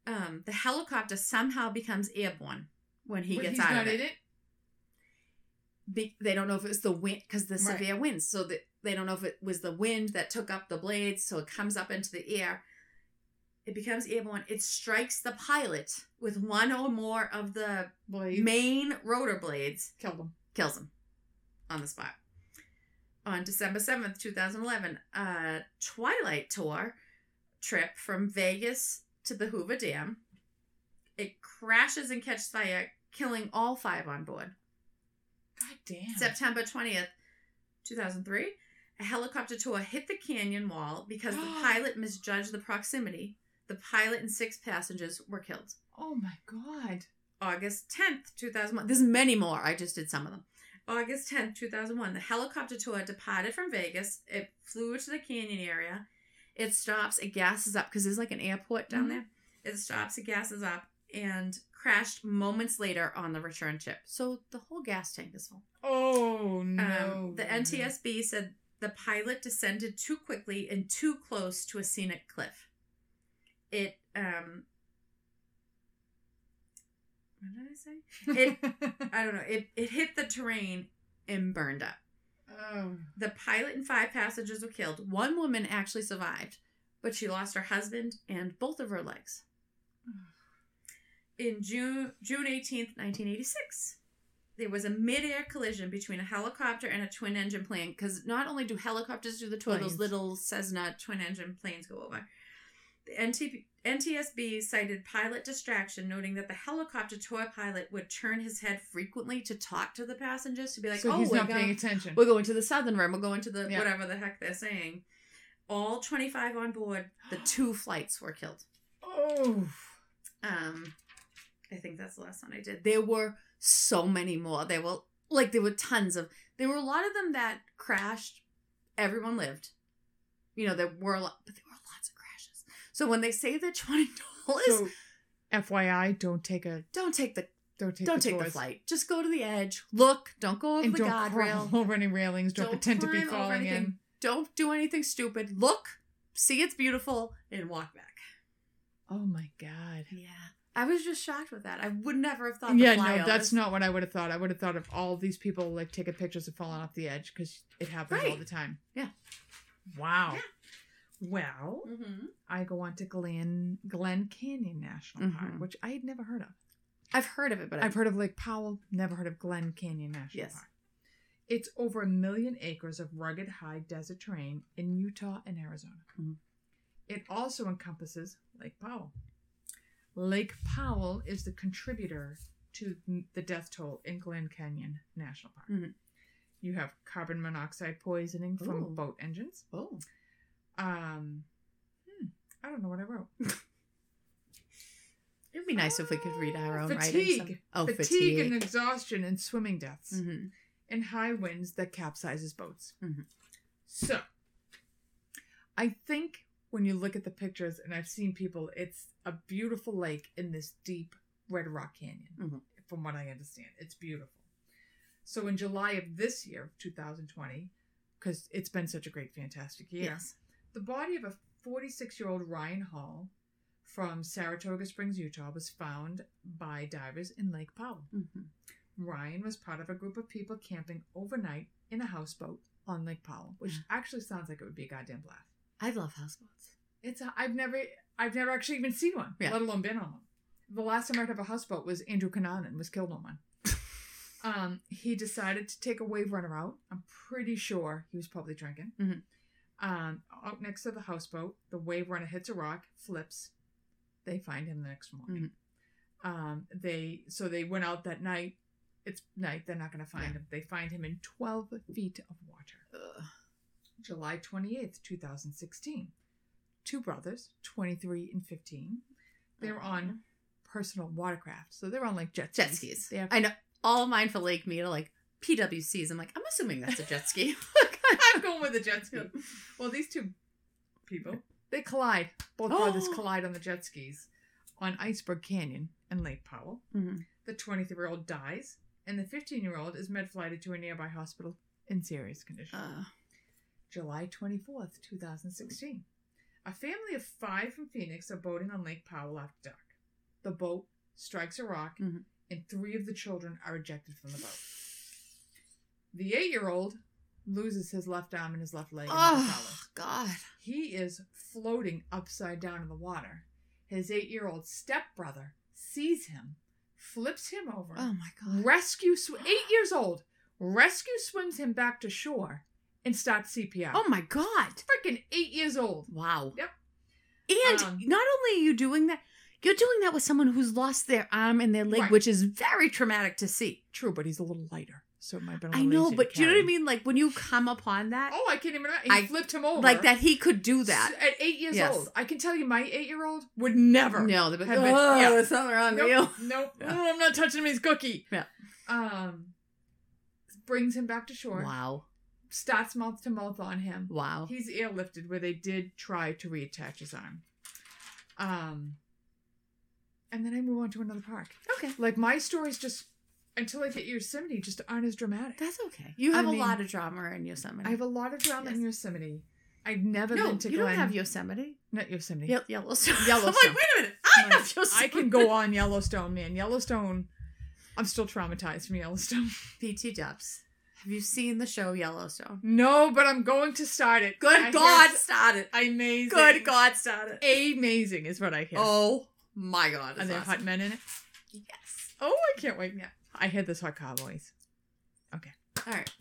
The helicopter somehow becomes airborne when he gets out of it. They don't know if it was the wind, because the severe winds. So they don't know if it was the wind that took up the blades, so it comes up into the air. It becomes airborne. It strikes the pilot with one or more of the main rotor blades. Kills him on the spot. On December 7th, 2011, a Twilight Tour trip from Vegas to the Hoover Dam. It crashes and catches fire, killing all five on board. God damn. September 20th, 2003, a helicopter tour hit the canyon wall because the pilot misjudged the proximity. The pilot and six passengers were killed. Oh, my God. August 10th, 2001. There's many more. I just did some of them. August 10th, 2001. The helicopter tour departed from Vegas. It flew to the canyon area. It stops. It gasses up because there's like an airport down there. It stops. It gasses up and crashed moments later on the return trip. So the whole gas tank is full. Oh, no. The NTSB said the pilot descended too quickly and too close to a scenic cliff. It, what did I say? It, I don't know. It hit the terrain and burned up. Oh. The pilot and five passengers were killed. One woman actually survived, but she lost her husband and both of her legs. In June 18th, 1986, there was a mid-air collision between a helicopter and a twin-engine plane, because not only do helicopters do the tour, those little Cessna twin-engine planes go over. The NTSB cited pilot distraction, noting that the helicopter tour pilot would turn his head frequently to talk to the passengers, to be like, so oh, we're not paying attention. We're going to the southern rim. We're going to the whatever the heck they're saying. All 25 on board, the two flights were killed. Oh. I think that's the last one I did. There were so many more. There were tons of... There were a lot of them that crashed. Everyone lived. You know, there were a lot... But there were lots of crashes. So when they say the $20... So, FYI, Don't take the flight. Just go to the edge. Look. Don't go over the guardrail. Don't over any railings. Don't pretend to be falling in. Don't do anything stupid. Look. See it's beautiful. And walk back. Oh, my God. Yeah. I was just shocked with that. I would never have thought. That's not what I would have thought. I would have thought of all these people like taking pictures of falling off the edge because it happens all the time. Yeah. Wow. Yeah. Well, I go on to Glen Canyon National Park, which I had never heard of. I've heard of it, but I've heard of Lake Powell. Never heard of Glen Canyon National Park. It's over 1,000,000 acres of rugged high desert terrain in Utah and Arizona. Mm-hmm. It also encompasses Lake Powell. Lake Powell is the contributor to the death toll in Grand Canyon National Park. Mm-hmm. You have carbon monoxide poisoning from boat engines. Oh. I don't know what I wrote. It would be nice if we could read our own writing. Fatigue and exhaustion and swimming deaths. Mm-hmm. And high winds that capsizes boats. Mm-hmm. So, I think... When you look at the pictures, and I've seen people, it's a beautiful lake in this deep Red Rock Canyon, from what I understand. It's beautiful. So in July of this year, 2020, because it's been such a great, fantastic year, the body of a 46-year-old Ryan Hall from Saratoga Springs, Utah, was found by divers in Lake Powell. Mm-hmm. Ryan was part of a group of people camping overnight in a houseboat on Lake Powell, which actually sounds like it would be a goddamn blast. I love houseboats. I've never actually even seen one, let alone been on one. The last time I heard of a houseboat was Andrew Cunanan was killed on one. He decided to take a wave runner out. I'm pretty sure he was probably drinking. Mm-hmm. Out next to the houseboat, the wave runner hits a rock, flips. They find him the next morning. Mm-hmm. They went out that night. It's night. They're not going to find him. They find him in 12 feet of water. Ugh. July 28th, 2016. Two brothers, 23 and 15. They're on personal watercraft. So they're on like jet skis. I know. All mine for Lake Mead are like PWCs. I'm like, I'm assuming that's a jet ski. I'm going with a jet ski. Well, these two people, they collide. Both brothers collide on the jet skis on Iceberg Canyon and Lake Powell. Mm-hmm. The 23-year-old dies, and the 15-year-old is med-flighted to a nearby hospital in serious condition. July 24th, 2016. A family of five from Phoenix are boating on Lake Powell after dark. The boat strikes a rock, and three of the children are ejected from the boat. The 8-year-old loses his left arm and his left leg. Oh, God. He is floating upside down in the water. His 8-year-old stepbrother sees him, flips him over. Oh, my God. 8 years old. Rescue swims him back to shore. And start CPR. Oh, my God. Freaking 8 years old. Wow. Yep. And not only are you doing that, you're doing that with someone who's lost their arm and their leg, right, which is very traumatic to see. True, but he's a little lighter. So it might have been a little, I know, but do you know what I mean? Like, when you come upon that. Oh, I can't even. He flipped him over. Like that he could do that. At 8 years old. I can tell you my 8-year-old would never. No. Have been, there's something wrong with you. Nope. Yeah. Oh, I'm not touching him. He's cookie. Yeah. Brings him back to shore. Wow. Starts mouth to mouth on him. Wow. He's airlifted where they did try to reattach his arm. And then I move on to another park. Okay. Like, my story's just, until I get Yosemite, just aren't as dramatic. That's okay. You have a lot of drama in Yosemite. I have a lot of drama in Yosemite. I've never been to Glen. No, you don't have Yosemite. Not Yosemite. Yellowstone. Yellowstone. I'm like, wait a minute. I have Yosemite. I can go on Yellowstone, man. Yellowstone. I'm still traumatized from Yellowstone. BT Dubs. Have you seen the show Yellowstone? No, but I'm going to start it. Good God, start it. Amazing. Good God, start it. Amazing is what I hear. Oh, my God. Are there hot men in it? Yes. Oh, I can't wait. Yeah. I hear this hot cowboys. Okay. All right.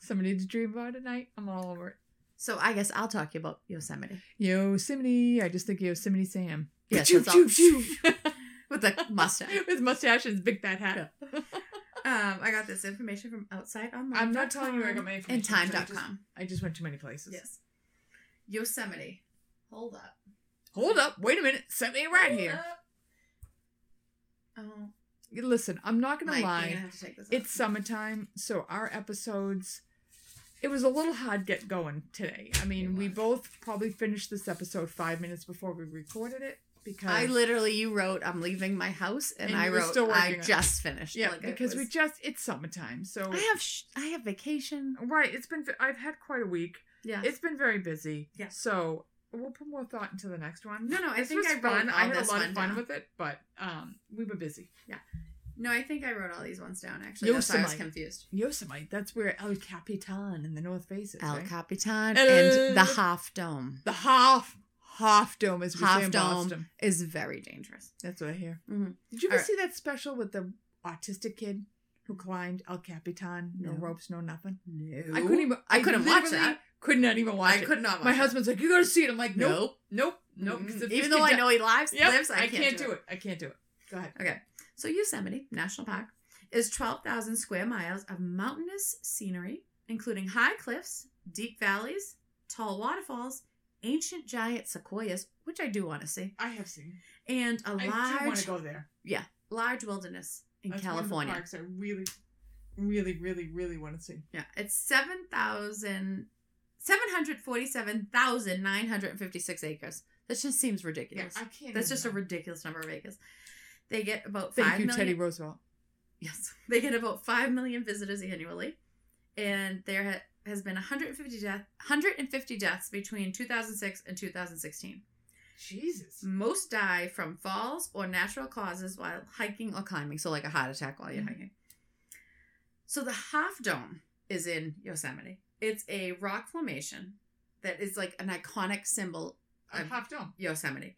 Somebody to dream about at night. I'm all over it. So I guess I'll talk to you about Yosemite. Yosemite. I just think Yosemite Sam. Yes. With a mustache. With mustache and his big fat hat. Yeah. I got this information from outside online. I'm not telling you where I got my information. And time.com. I just went too many places. Yes. Yosemite. Hold up. Hold up. Wait a minute. Send me right here. Oh. Listen, I'm not going to lie. It's summertime, so our episodes, it was a little hard get going today. I mean, we both probably finished this episode 5 minutes before we recorded it because I literally, you wrote, I'm leaving my house, and I wrote, I just finished. Yeah, like, because we just, it's summertime, so I have vacation. Right, it's been, I've had quite a week. Yeah, it's been very busy. Yeah, so we'll put more thought into the next one. No, I think I wrote all this one down. I had a lot of fun with it, but we were busy. Yeah. No, I think I wrote all these ones down, actually. Yosemite. That's why I was confused. Yosemite, that's where El Capitan and the North Face is, right? El Capitan and the Half Dome. The Half Dome is what we say in Boston. Is very dangerous. That's what I hear. Mm-hmm. Did you ever see that special with the autistic kid who climbed El Capitan? No ropes, no nothing? No. I couldn't watch that. Could not even watch it. I could not watch it. My husband's like, you gotta see it. I'm like, nope. Mm-hmm. Even though I know he lives, I can't do it. I can't do it. Go ahead. Okay. So Yosemite National Park is 12,000 square miles of mountainous scenery, including high cliffs, deep valleys, tall waterfalls, ancient giant sequoias, which I do want to see. I have seen. And I do want to go there. Yeah. Large wilderness in California. One of the parks I really, really, really, really want to see. Yeah. It's 747,956 acres. That just seems ridiculous. Yeah, I can't. That's just a ridiculous number of acres. They get about 5 million. Thank you, Teddy Roosevelt. Yes. They get about 5 million visitors annually. And there has been 150 deaths between 2006 and 2016. Jesus. Most die from falls or natural causes while hiking or climbing. So like a heart attack while you're hiking. So the Half Dome is in Yosemite. It's a rock formation that is like an iconic symbol of Yosemite.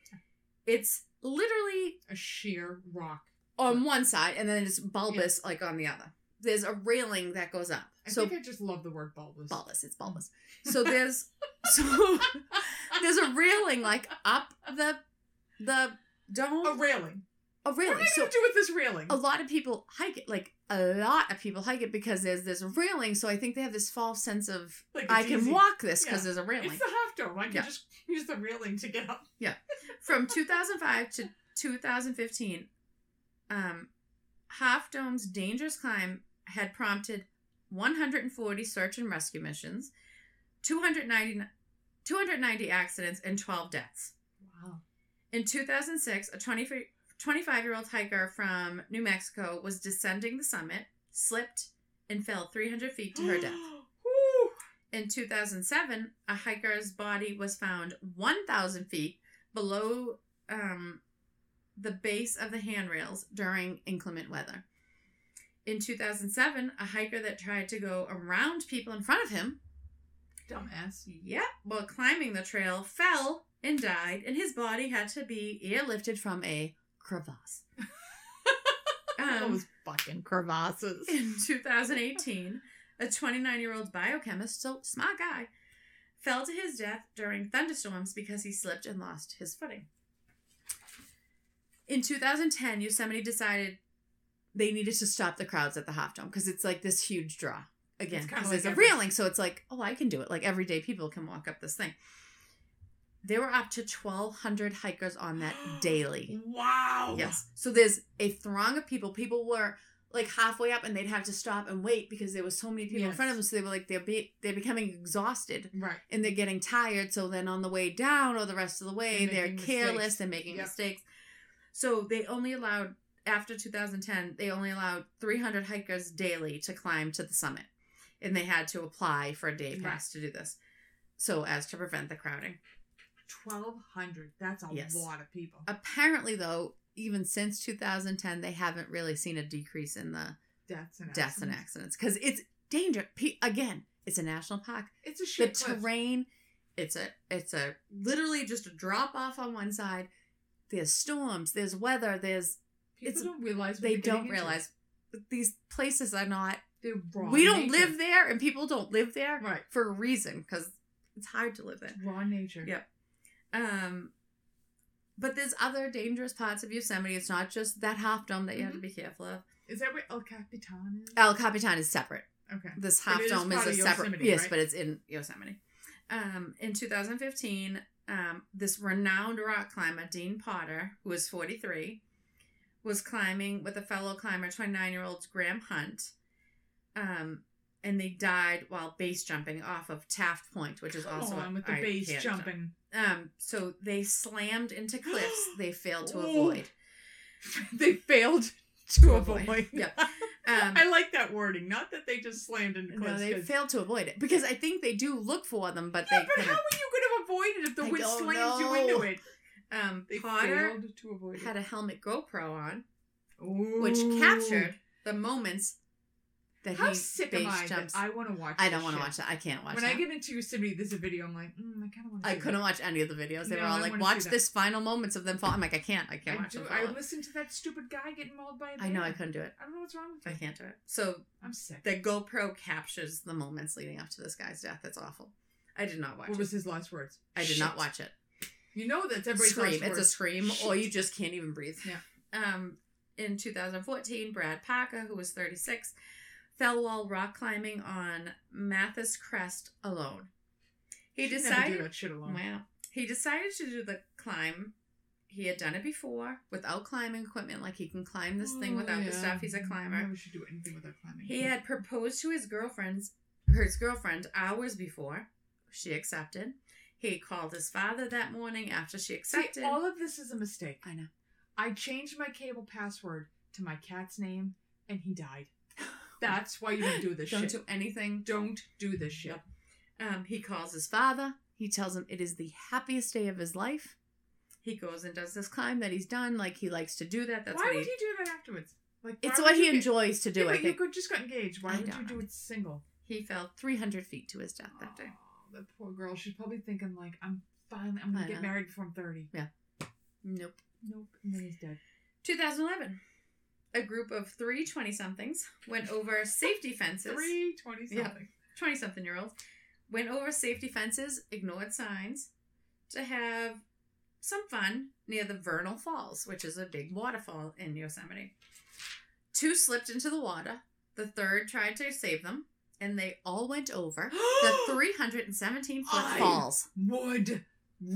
It's literally a sheer rock on one side, and then it's bulbous like on the other. There's a railing that goes up. I think I just love the word bulbous. It's bulbous. So there's there's a railing like up the dome. A railing. What are you going to do with this railing? A lot of people hike it. Like, a lot of people hike it because there's this railing. So I think they have this false sense of, like, I can walk this because there's a railing. It's the Half Dome. I can just use the railing to get up. Yeah. From 2005 to 2015, Half Dome's dangerous climb had prompted 140 search and rescue missions, 290 accidents, and 12 deaths. Wow. In 2006, a 25-year-old hiker from New Mexico was descending the summit, slipped, and fell 300 feet to her death. In 2007, a hiker's body was found 1,000 feet below the base of the handrails during inclement weather. In 2007, a hiker that tried to go around people in front of him, dumbass, while climbing the trail, fell and died, and his body had to be airlifted from a crevasse. Those fucking crevasses. In 2018, a 29-year-old biochemist, so smart guy, fell to his death during thunderstorms because he slipped and lost his footing. In 2010, Yosemite decided they needed to stop the crowds at the Half Dome because it's like this huge draw. Again, because there's a railing, so it's like, oh, I can do it. Like, everyday people can walk up this thing. There were up to 1,200 hikers on that daily. Wow. Yes. So there's a throng of people. People were, like, halfway up, and they'd have to stop and wait because there was so many people in front of them. So they were, like, they're becoming exhausted. Right. And they're getting tired. So then on the way down or the rest of the way, they're careless. Mistakes. They're making mistakes. So they only allowed, after 2010, they only allowed 300 hikers daily to climb to the summit. And they had to apply for a day pass to do this, so as to prevent the crowding. 1,200. That's a lot of people. Apparently, though, even since 2010, they haven't really seen a decrease in the deaths and accidents. Because it's dangerous. Again, it's a national park. It's a shit cliff. The terrain, it's literally just a drop off on one side. There's storms. There's weather. People don't realize. They don't realize. These places are not. We don't live there, and people don't live there for a reason, because it's hard to live there. Raw nature. Yep. But there's other dangerous parts of Yosemite. It's not just that Half Dome that you have to be careful of. Is that where El Capitan is? El Capitan is separate. Okay. This Half Dome is a separate. Yosemite, yes, right? But it's in Yosemite. In 2015, this renowned rock climber, Dean Potter, who was 43, was climbing with a fellow climber, 29-year-old Graham Hunt. And they died while base jumping off of Taft Point, which is also with the base jumping. So they slammed into cliffs they failed to avoid. They failed to avoid. Yep. I like that wording. Not that they just slammed into cliffs. No, they failed to avoid it because I think they do look for them, but they. Yeah, but how are you going to avoid it if the wind slams you into it? They Potter failed to avoid it. Had a helmet GoPro on, which captured the moments. How sick am I that I want to watch that? I don't want to watch that. I can't watch that. When I get into Yosemite, there's a video. I'm like, I kind of want to I couldn't watch any of the videos. They were all like, watch this final moments of them fall. I'm like, I can't watch them fall. I listened to that stupid guy getting mauled by a bear. I know, I couldn't do it. I don't know what's wrong with me. I can't do it. So I'm sick. The GoPro captures the moments leading up to this guy's death. It's awful. I did not watch it. What was his last words? I did not watch it. You know that's everybody's scream. Last words. It's a scream, or you just can't even breathe. Yeah. In 2014, Brad Parker, who was 36... fell while rock climbing on Mathis Crest alone. He decided never do that shit alone. Wow. He decided to do the climb. He had done it before without climbing equipment. Like, he can climb this thing without the stuff. He's a climber. Never should do anything without climbing. He had proposed to his girlfriend hours before. She accepted. He called his father that morning after she accepted. See, all of this is a mistake. I know. I changed my cable password to my cat's name, and he died. That's why you don't do this shit. Don't do anything. Don't do this shit. Yep. He calls his father. He tells him it is the happiest day of his life. He goes and does this climb that he's done. Like, he likes to do that. That's why would he do that afterwards? Like, it's what he enjoys to do. Yeah, but you could just got engaged. Why would you do it single? He fell 300 feet to his death that day. Oh, that poor girl. She's probably thinking, like, I'm going to get married before I'm 30. Yeah. Nope. And then he's dead. 2011. A group of three 20-somethings went over safety fences. Three 20-something. 20-something-year-olds went over safety fences, ignored signs, to have some fun near the Vernal Falls, which is a big waterfall in Yosemite. Two slipped into the water. The third tried to save them, and they all went over the 317-foot falls. Would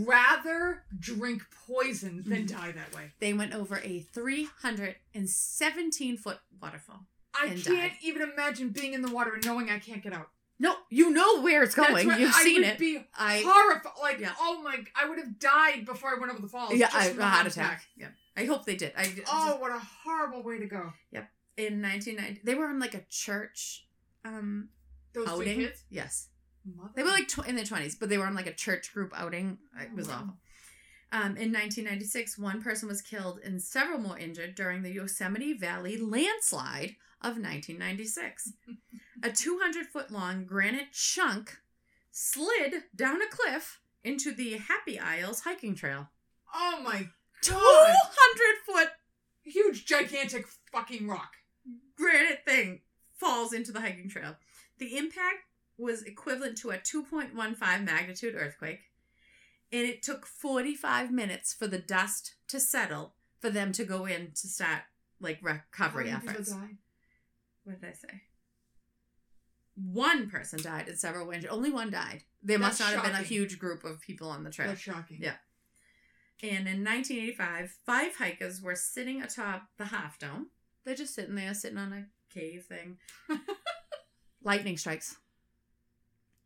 rather drink poison than die that way. They went over a 317-foot waterfall. I can't even imagine being in the water and knowing I can't get out. No, you know where it's going. You've seen it. I would be horrified. Like, oh my, I would have died before I went over the falls. Yeah, I had a heart attack. Yeah. I hope they did. What a horrible way to go. Yep. In 1990, they were on like a church those outing. Two kids? Yes. Mother. They were like in their 20s, but they were on like a church group outing. It was awful. In 1996, one person was killed and several more injured during the Yosemite Valley landslide of 1996. A 200-foot-long granite chunk slid down a cliff into the Happy Isles hiking trail. Oh my God! 200-foot huge, gigantic fucking rock. Granite thing falls into the hiking trail. The impact was equivalent to a 2.15 magnitude earthquake, and it took 45 minutes for the dust to settle for them to go in to start, like, recovery efforts. What did I say? One person died and several were injured. Only one died. There must not have been a huge group of people on the trip. That's shocking. Yeah. And in 1985, 5 hikers were sitting atop the Half Dome. They're just sitting there, sitting on a cave thing. Lightning strikes.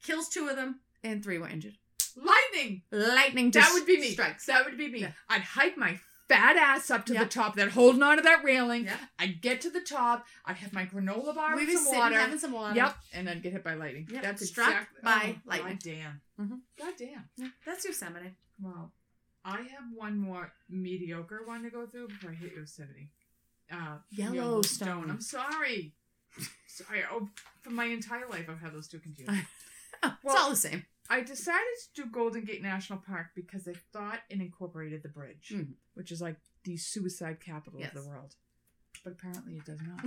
Kills 2 of them, and 3 were injured. Lightning! Lightning strikes. That would be me. Strikes. That would be me. Yeah. I'd hike my fat ass up to the top, then holding onto that railing. Yep. I'd get to the top. I'd have my granola bar with some water. We'd be having some water. Yep. And I'd get hit by lightning. Yep. That's struck by lightning. God damn. Mm-hmm. God damn. Yeah. That's Yosemite. Wow. I have one more mediocre one to go through before I hit Yosemite. Yellowstone. I'm sorry. Sorry. Oh, for my entire life, I've had those two confused. Well, it's all the same. I decided to do Golden Gate National Park because I thought it incorporated the bridge, which is like the suicide capital of the world. But apparently it does not.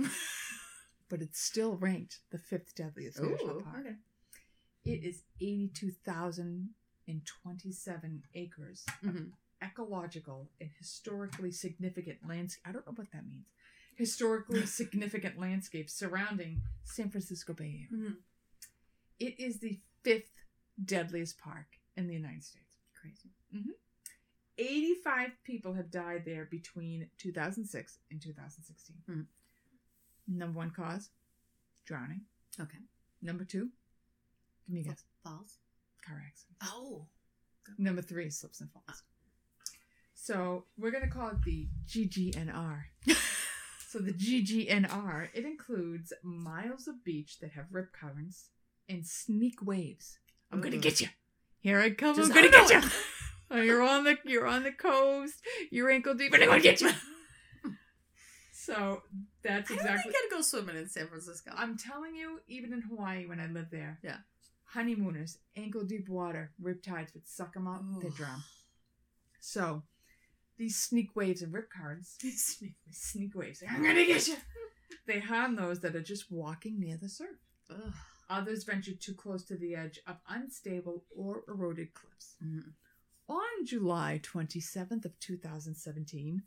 But it's still ranked the 5th deadliest national park. Okay. It is 82,027 acres of ecological and historically significant landscape. I don't know what that means. Historically significant landscapes surrounding San Francisco Bay Area. Mm-hmm. It is the 5th deadliest park in the United States. Crazy. Mm-hmm. 85 people have died there between 2006 and 2016. Mm-hmm. Number 1 cause, drowning. Okay. Number 2, give me a guess. Falls? Car accidents. Oh. Number 3, slips and falls. So we're going to call it the GGNR. So the GGNR, it includes miles of beach that have rip currents and sneak waves. I'm gonna get you. Here I come. Just, I'm gonna get you. Oh, you're on the coast. You're ankle deep, and I'm gonna get you. So that's exactly. I really gotta go swimming in San Francisco. I'm telling you, even in Hawaii when I lived there, honeymooners, ankle deep water, riptides would suck them up, they drown. So these sneak waves and rip currents, sneak waves. I'm gonna get you. They harm those that are just walking near the surf. Ugh. Others venture too close to the edge of unstable or eroded cliffs. Mm-hmm. On July 27th of 2017,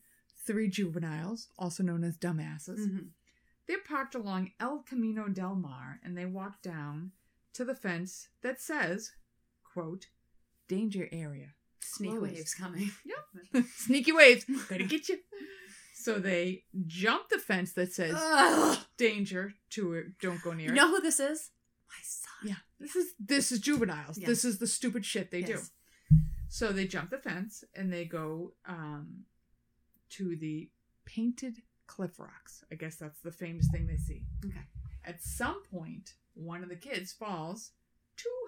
3 juveniles, also known as dumbasses, they parked along El Camino del Mar, and they walked down to the fence that says, quote, danger area. Sneak waves coming. Yep. Sneaky waves. Gonna get you. So they jumped the fence that says, danger to it, don't go near it. You know who this is? My son. Yeah. This is juveniles. Yes. This is the stupid shit they do. So they jump the fence and they go to the painted cliff rocks. I guess that's the famous thing they see. Okay. At some point, one of the kids falls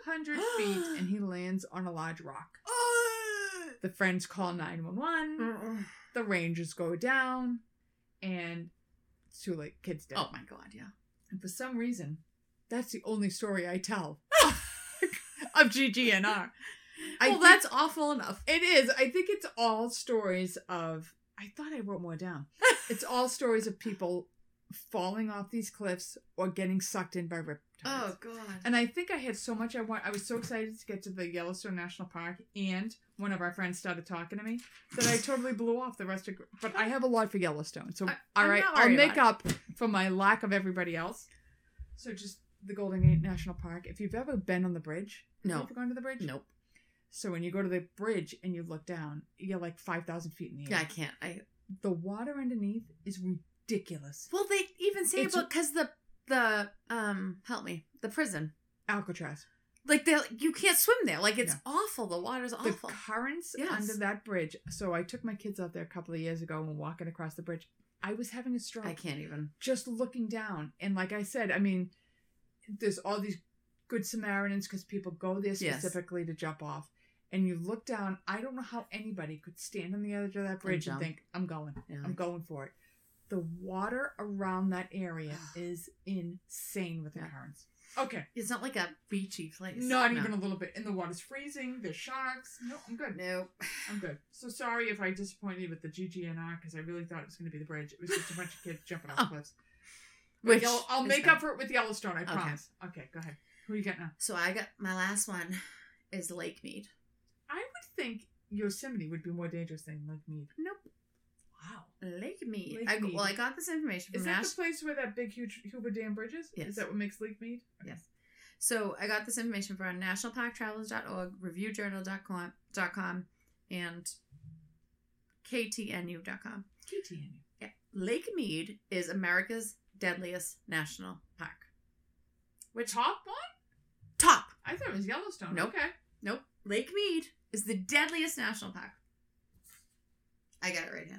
200 feet and he lands on a large rock. The friends call 911. The rangers go down. And it's too late. Kid's dead. Oh my God, yeah. And for some reason, that's the only story I tell of GGNR. Well, that's awful enough. It is. I think it's all stories of... I thought I wrote more down. It's all stories of people falling off these cliffs or getting sucked in by riptides. Oh, God. And I think I had so much I want. I was so excited to get to the Yellowstone National Park, and one of our friends started talking to me that I totally blew off the rest of... But I have a lot for Yellowstone, so all right, I'll make up for my lack of everybody else. So just the Golden Gate National Park. If you've ever been on the bridge... No. Have you ever gone to the bridge? Nope. So when you go to the bridge and you look down, you're like 5,000 feet in the air. Yeah, I can't. The water underneath is ridiculous. Well, they even say about... Because the prison. Alcatraz. Like, you can't swim there. Like, it's awful. The water's awful. The currents under that bridge. So I took my kids out there a couple of years ago and we're walking across the bridge. I was having a stroke. I can't even. Just looking down. And like I said, I mean, there's all these good Samaritans because people go there specifically to jump off. And you look down. I don't know how anybody could stand on the edge of that bridge and think, I'm going. Yeah. I'm going for it. The water around that area is insane with the currents. Okay. It's not like a beachy place. Not even a little bit. And the water's freezing. There's sharks. No, I'm good. No. I'm good. So sorry if I disappointed you with the GGNR because I really thought it was going to be the bridge. It was just a bunch of kids jumping off cliffs. I'll make up for it with Yellowstone, I promise. Okay, go ahead. What do you got now? So I got my last one is Lake Mead. I would think Yosemite would be more dangerous than Lake Mead. Nope. Wow. Lake Mead. Lake Mead. Well, I got this information from National... Is that the place where that big, huge Hoover Dam bridge is? Yes. Is that what makes Lake Mead? Okay. Yes. So I got this information from nationalparktravelers.org, reviewjournal.com, and ktnu.com. KTNU. Yeah. Lake Mead is America's deadliest national park. Which top one? Top. I thought it was Yellowstone. Nope. Okay. Nope. Lake Mead is the deadliest national park. I got it right now.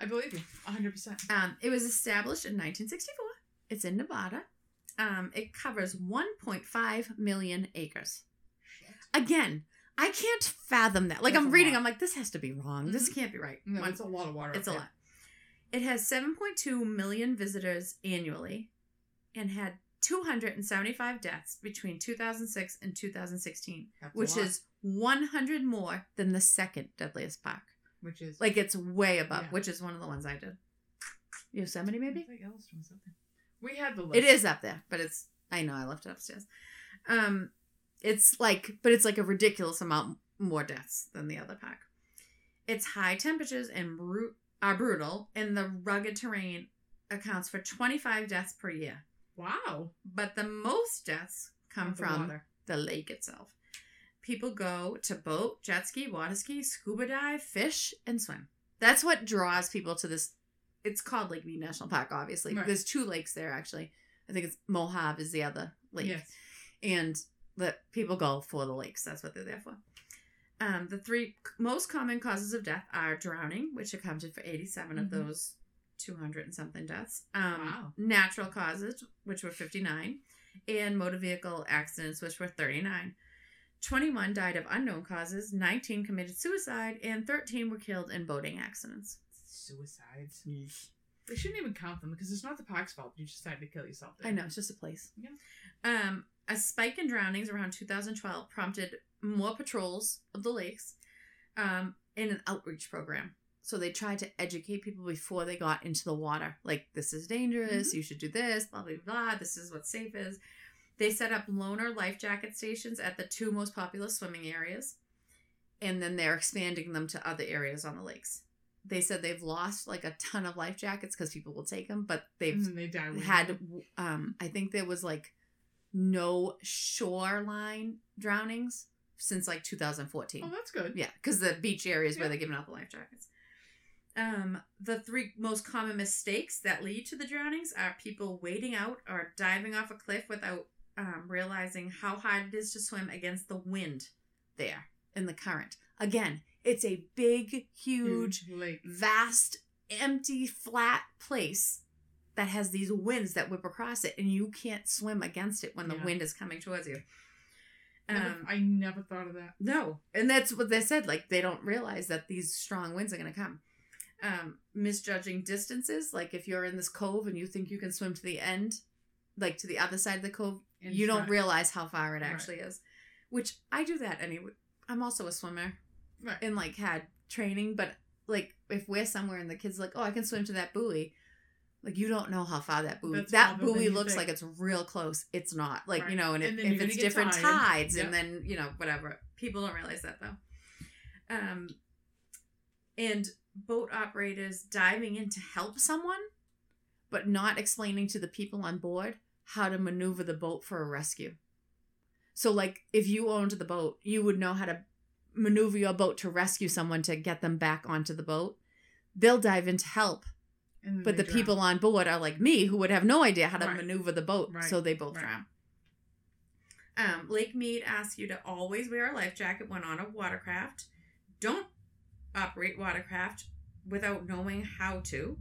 I believe you. 100%. It was established in 1964. It's in Nevada. It covers 1.5 million acres. Again, I can't fathom that. Like, that's I'm reading, lot. I'm like, this has to be wrong. Mm-hmm. This can't be right. No, it's a lot of water. It's a lot. It has 7.2 million visitors annually and had 275 deaths between 2006 and 2016, that's which is 100 more than the second deadliest park. Which is... Like, it's way above, yeah. Which is one of the ones I did. Yosemite, maybe? Like Yellowstone's up there. We had the list. It is up there, but it's... I know, I left it upstairs. It's like... But it's like a ridiculous amount more deaths than the other park. Its high temperatures and are brutal, and the rugged terrain accounts for 25 deaths per year. Wow. But the most deaths come from the lake itself. People go to boat, jet ski, water ski, scuba dive, fish, and swim. That's what draws people to this. It's called Lake Mead National Park, obviously. Right. There's two lakes there, actually. I think it's Mojave is the other lake. Yes. And the people go for the lakes. That's what they're there for. The three most common causes of death are drowning, which accounted for 87 of those 200 and something deaths. Wow. Natural causes, which were 59, and motor vehicle accidents, which were 39. 21 died of unknown causes, 19 committed suicide, and 13 were killed in boating accidents. Suicides? Yeesh. They shouldn't even count them because it's not the park's fault. You just decided to kill yourself. There. I know. It's just a place. Yeah. A spike in drownings around 2012 prompted more patrols of the lakes in an outreach program. So they tried to educate people before they got into the water. Like, this is dangerous. Mm-hmm. You should do this. Blah, blah, blah. This is what safe is. They set up loner life jacket stations at the two most popular swimming areas, and then they're expanding them to other areas on the lakes. They said they've lost like a ton of life jackets because people will take them, but I think there was like no shoreline drownings since like 2014. Oh, that's good. Yeah, because the beach areas where they're giving out the life jackets. The three most common mistakes that lead to the drownings are people wading out or diving off a cliff without realizing how hard it is to swim against the wind there in the current. Again, it's a big, huge, vast, empty, flat place that has these winds that whip across it, and you can't swim against it when the wind is coming towards you. I never thought of that. No. And that's what they said. Like, they don't realize that these strong winds are going to come. Misjudging distances. Like, if you're in this cove and you think you can swim to the end, like to the other side of the cove, you don't realize how far it actually is. Which I do that anyway. I'm also a swimmer and like had training, but like if we're somewhere and the kid's like, oh, I can swim to that buoy. Like, you don't know how far that buoy... That buoy looks like it's real close. It's not. Like, you know, and if it's different tides and then, you know, whatever. People don't realize that, though. And boat operators diving in to help someone, but not explaining to the people on board how to maneuver the boat for a rescue. So, like, if you owned the boat, you would know how to maneuver your boat to rescue someone to get them back onto the boat. They'll dive in to help. But the people on board are like me, who would have no idea how to maneuver the boat, so they both drown. Lake Mead asks you to always wear a life jacket when on a watercraft. Don't operate watercraft without knowing how to.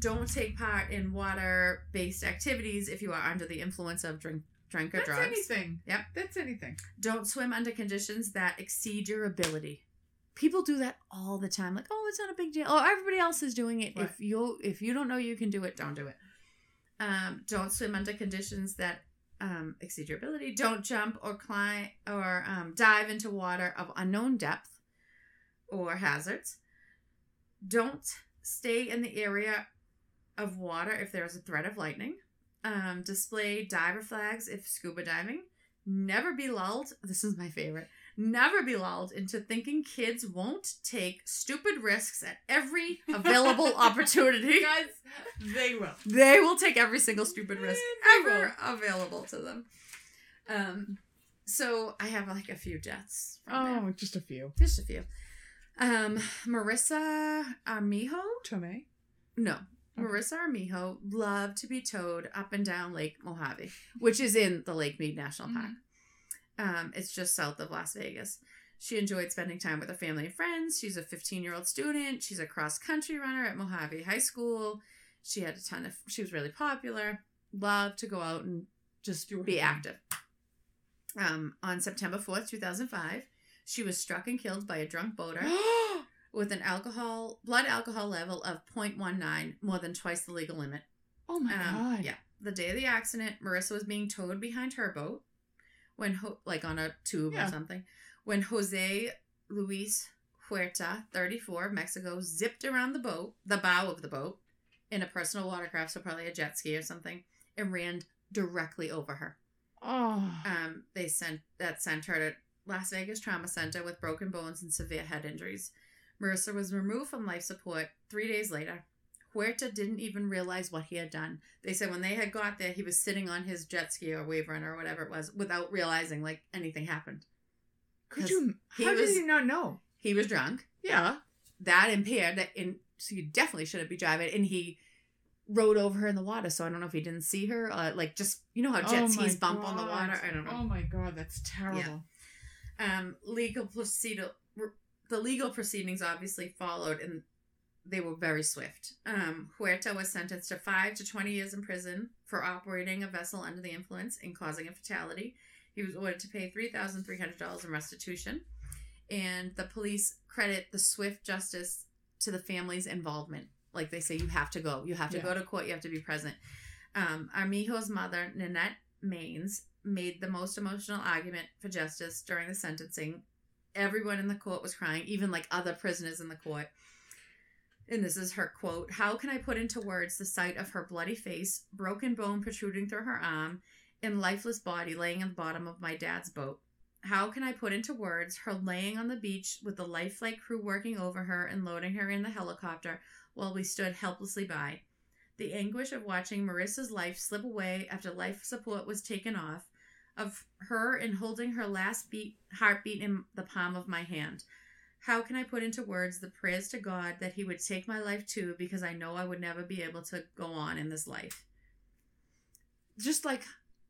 Don't take part in water-based activities if you are under the influence of drink or drugs. That's anything. Yep. That's anything. Don't swim under conditions that exceed your ability. People do that all the time. Like, oh, it's not a big deal. Oh, everybody else is doing it. Right. If you don't know you can do it, don't do it. Don't swim under conditions that exceed your ability. Don't jump or climb or dive into water of unknown depth or hazards. Don't stay in the area of water if there is a threat of lightning. Display diver flags if scuba diving. Never be lulled. This is my favorite. Never be lulled into thinking kids won't take stupid risks at every available opportunity. Guys, they will. They will take every single stupid risk ever available to them. So I have like a few deaths. Just a few. Just a few. Marissa Armijo. Tomei? No. Okay. Marissa Armijo loved to be towed up and down Lake Mojave, which is in the Lake Mead National Park. It's just south of Las Vegas. She enjoyed spending time with her family and friends. She's a 15-year-old student. She's a cross-country runner at Mojave High School. She had a ton of... She was really popular. Loved to go out and just be active. On September 4th, 2005, she was struck and killed by a drunk boater with an blood alcohol level of 0.19, more than twice the legal limit. Oh, my God. Yeah. The day of the accident, Marissa was being towed behind her boat. When on a tube or something, when Jose Luis Huerta, 34, of Mexico, zipped around the bow of the boat, in a personal watercraft, so probably a jet ski or something, and ran directly over her. Oh. They sent her to Las Vegas Trauma Center with broken bones and severe head injuries. Marissa was removed from life support 3 days later. Huerta didn't even realize what he had done. They said when they had got there, he was sitting on his jet ski or wave runner or whatever it was without realizing, like, anything happened. How did he not know? He was drunk. Yeah. That impaired, and so you definitely shouldn't be driving. And he rode over her in the water, so I don't know if he didn't see her. You know how jet skis bump on the water? I don't know. Oh, my God. That's terrible. Yeah. The legal proceedings obviously followed, and they were very swift. Huerta was sentenced to 5 to 20 years in prison for operating a vessel under the influence and causing a fatality. He was ordered to pay $3,300 in restitution. And the police credit the swift justice to the family's involvement. Like they say, you have to go. You have to go to court. You have to be present. Armijo's mother, Nanette Maines, made the most emotional argument for justice during the sentencing. Everyone in the court was crying, even like other prisoners in the court. And this is her quote, "How can I put into words the sight of her bloody face, broken bone protruding through her arm, and lifeless body laying in the bottom of my dad's boat? How can I put into words her laying on the beach with the lifelike crew working over her and loading her in the helicopter while we stood helplessly by? The anguish of watching Marissa's life slip away after life support was taken off, of her and holding her last heartbeat in the palm of my hand. How can I put into words the prayers to God that he would take my life too, because I know I would never be able to go on in this life." Just like...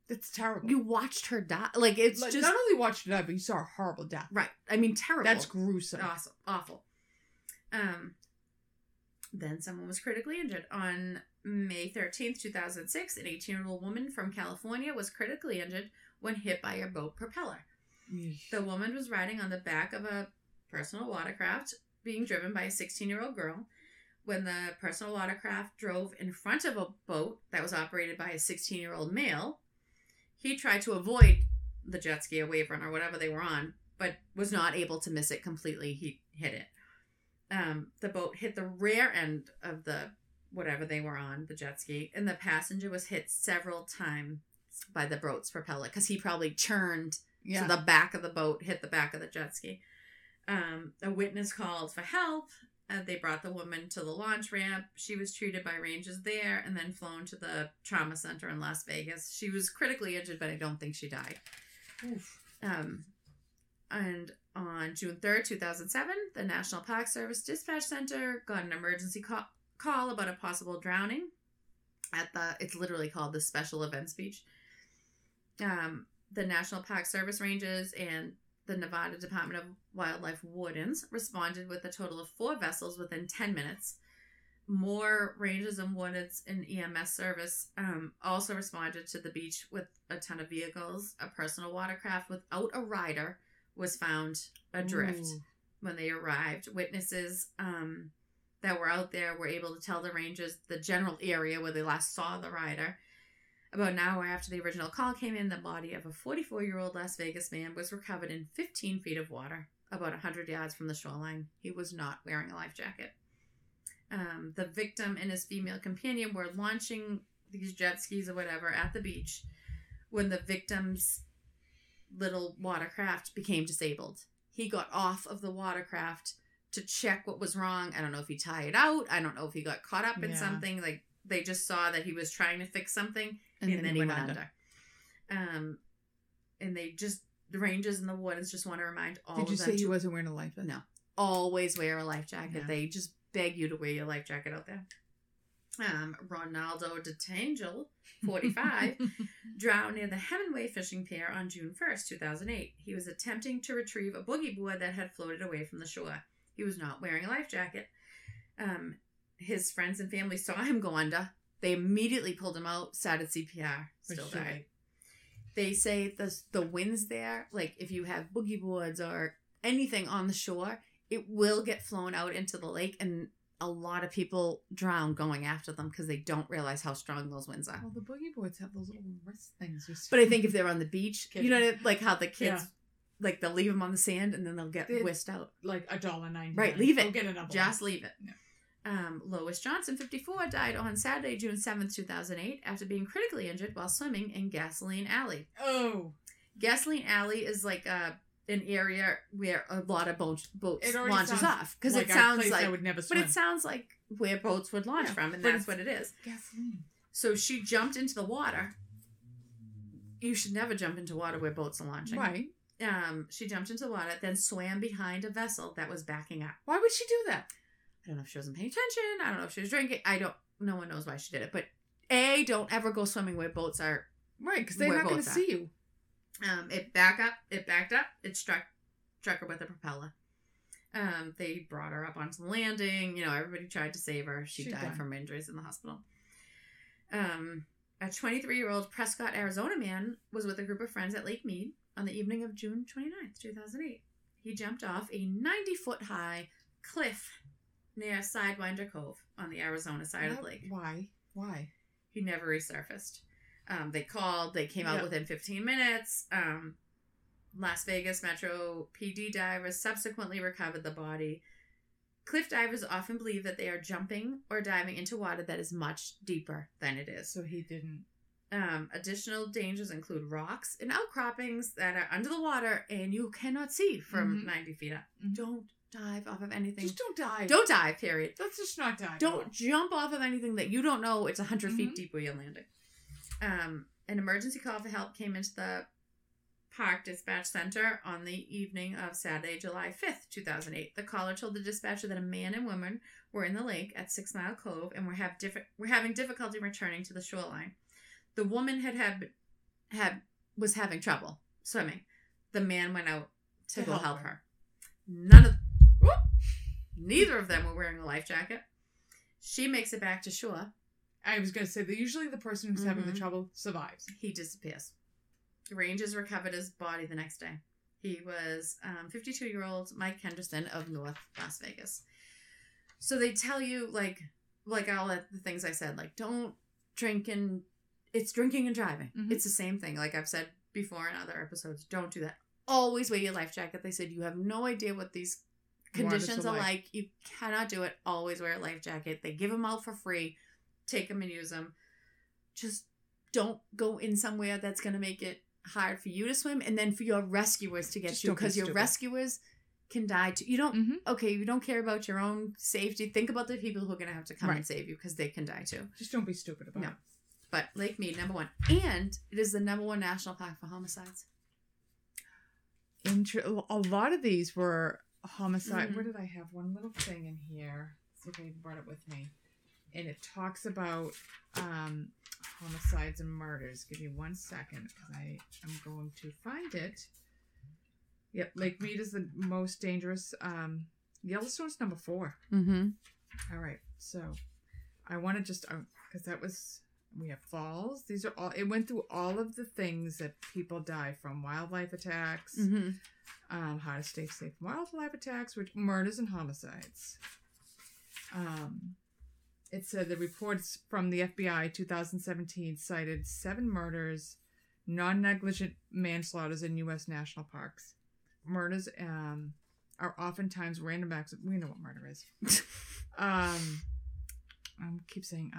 It's terrible. You watched her die. Not only watched her die, but you saw a horrible death. Right. I mean, terrible. That's gruesome. Awesome. Awful. Then someone was critically injured. On May 13th, 2006, an 18-year-old woman from California was critically injured when hit by a boat propeller. Eesh. The woman was riding on the back of a personal watercraft being driven by a 16-year-old girl when the personal watercraft drove in front of a boat that was operated by a 16-year-old male. He tried to avoid the jet ski or wave run or whatever they were on, but was not able to miss it completely. He hit it. The boat hit the rear end of the whatever they were on, the jet ski, and the passenger was hit several times by the boat's propeller because he probably churned to the back of the boat, hit the back of the jet ski. A witness called for help. They brought the woman to the launch ramp. She was treated by rangers there and then flown to the trauma center in Las Vegas. She was critically injured, but I don't think she died. Oof. And on June 3rd, 2007, the National Park Service Dispatch Center got an emergency call about a possible drowning at it's literally called the Special Events Beach. The National Park Service rangers and the Nevada Department of Wildlife wardens responded with a total of 4 vessels within 10 minutes. More rangers and wardens in EMS service also responded to the beach with a ton of vehicles. A personal watercraft without a rider was found adrift when they arrived. Witnesses that were out there were able to tell the rangers the general area where they last saw the rider. About an hour after the original call came in, the body of a 44-year-old Las Vegas man was recovered in 15 feet of water, about 100 yards from the shoreline. He was not wearing a life jacket. The victim and his female companion were launching these jet skis or whatever at the beach when the victim's little watercraft became disabled. He got off of the watercraft to check what was wrong. I don't know if he tied out. I don't know if he got caught up in something. Like, they just saw that he was trying to fix something, and then he went under. And they just, the rangers and the wardens just want to remind all of them. Did you say he wasn't wearing a life jacket? No. Always wear a life jacket. Yeah. They just beg you to wear your life jacket out there. Ronaldo Detangel, 45, drowned near the Hemingway fishing pier on June 1st, 2008. He was attempting to retrieve a boogie board that had floated away from the shore. He was not wearing a life jacket. His friends and family saw him go under. They immediately pulled him out, started CPR, still died. They say the winds there, like if you have boogie boards or anything on the shore, it will get flown out into the lake, and a lot of people drown going after them because they don't realize how strong those winds are. Well, the boogie boards have those little wrist things. But I think if they're on the beach, you know, like how the kids, like they'll leave them on the sand and then they'll get whisked out. Like $1.99. Right, leave it. We'll get another just one. Leave it. Yeah. Lois Johnson, 54, died on Saturday, June 7th, 2008, after being critically injured while swimming in Gasoline Alley. Oh. Gasoline Alley is like an area where a lot of boats launches off. Because like it sounds like I would never swim. But it sounds like where boats would launch from, and that's what it is. Gasoline. So she jumped into the water. You should never jump into water where boats are launching. Right. She jumped into the water, then swam behind a vessel that was backing up. Why would she do that? I don't know if she wasn't paying attention. I don't know if she was drinking. No one knows why she did it. But A, don't ever go swimming where boats are. Right, because they're not going to see you. It backed up. It struck her with a propeller. They brought her up onto the landing. You know, everybody tried to save her. She died from injuries in the hospital. A 23-year-old Prescott, Arizona man was with a group of friends at Lake Mead on the evening of June 29th, 2008. He jumped off a 90-foot high cliff near Sidewinder Cove on the Arizona side of the lake. Why? He never resurfaced. They called. They came out within 15 minutes. Las Vegas Metro PD divers subsequently recovered the body. Cliff divers often believe that they are jumping or diving into water that is much deeper than it is. So he didn't. Additional dangers include rocks and outcroppings that are under the water and you cannot see from 90 feet up. Mm-hmm. Don't dive off of anything. Just don't dive. Don't dive, period. Let's just not dive. Don't jump off of anything that you don't know. It's 100 feet deep where you're landing. An emergency call for help came into the park dispatch center on the evening of Saturday, July 5th, 2008. The caller told the dispatcher that a man and woman were in the lake at 6 Mile Cove and were having difficulty returning to the shoreline. The woman was having trouble swimming. The man went out to go help her. Neither of them were wearing a life jacket. She makes it back to shore. I was going to say that usually the person who's having the trouble survives. He disappears. Rangers recovered his body the next day. He was 52-year-old Mike Henderson of North Las Vegas. So they tell you, like all the things I said, like, don't drink and... It's drinking and driving. Mm-hmm. It's the same thing. Like I've said before in other episodes, don't do that. Always wear your life jacket. They said you have no idea what these conditions are like. You cannot do it. Always wear a life jacket. They give them out for free. Take them and use them. Just don't go in somewhere that's going to make it hard for you to swim and then for your rescuers to get you, because your rescuers can die too. You don't, you don't care about your own safety. Think about the people who are going to have to come and save you because they can die too. Just don't be stupid about it. But Lake Mead, number one. And it is the number one national park for homicides. A lot of these were homicide. Mm-hmm. Where did I have one little thing in here? See if I brought it with me. And it talks about homicides and murders. Give me one second because I am going to find it. Yep, Lake Mead is the most dangerous. Yellowstone's number 4. Mm-hmm. All right. So I want to just, because that was... We have falls. These are all, it went through all of the things that people die from. Wildlife attacks, how to stay safe from wildlife attacks, which murders and homicides. It said the reports from the FBI 2017 cited 7 murders, non-negligent manslaughters in U.S. national parks. Murders are oftentimes random acts. We know what murder is. I keep saying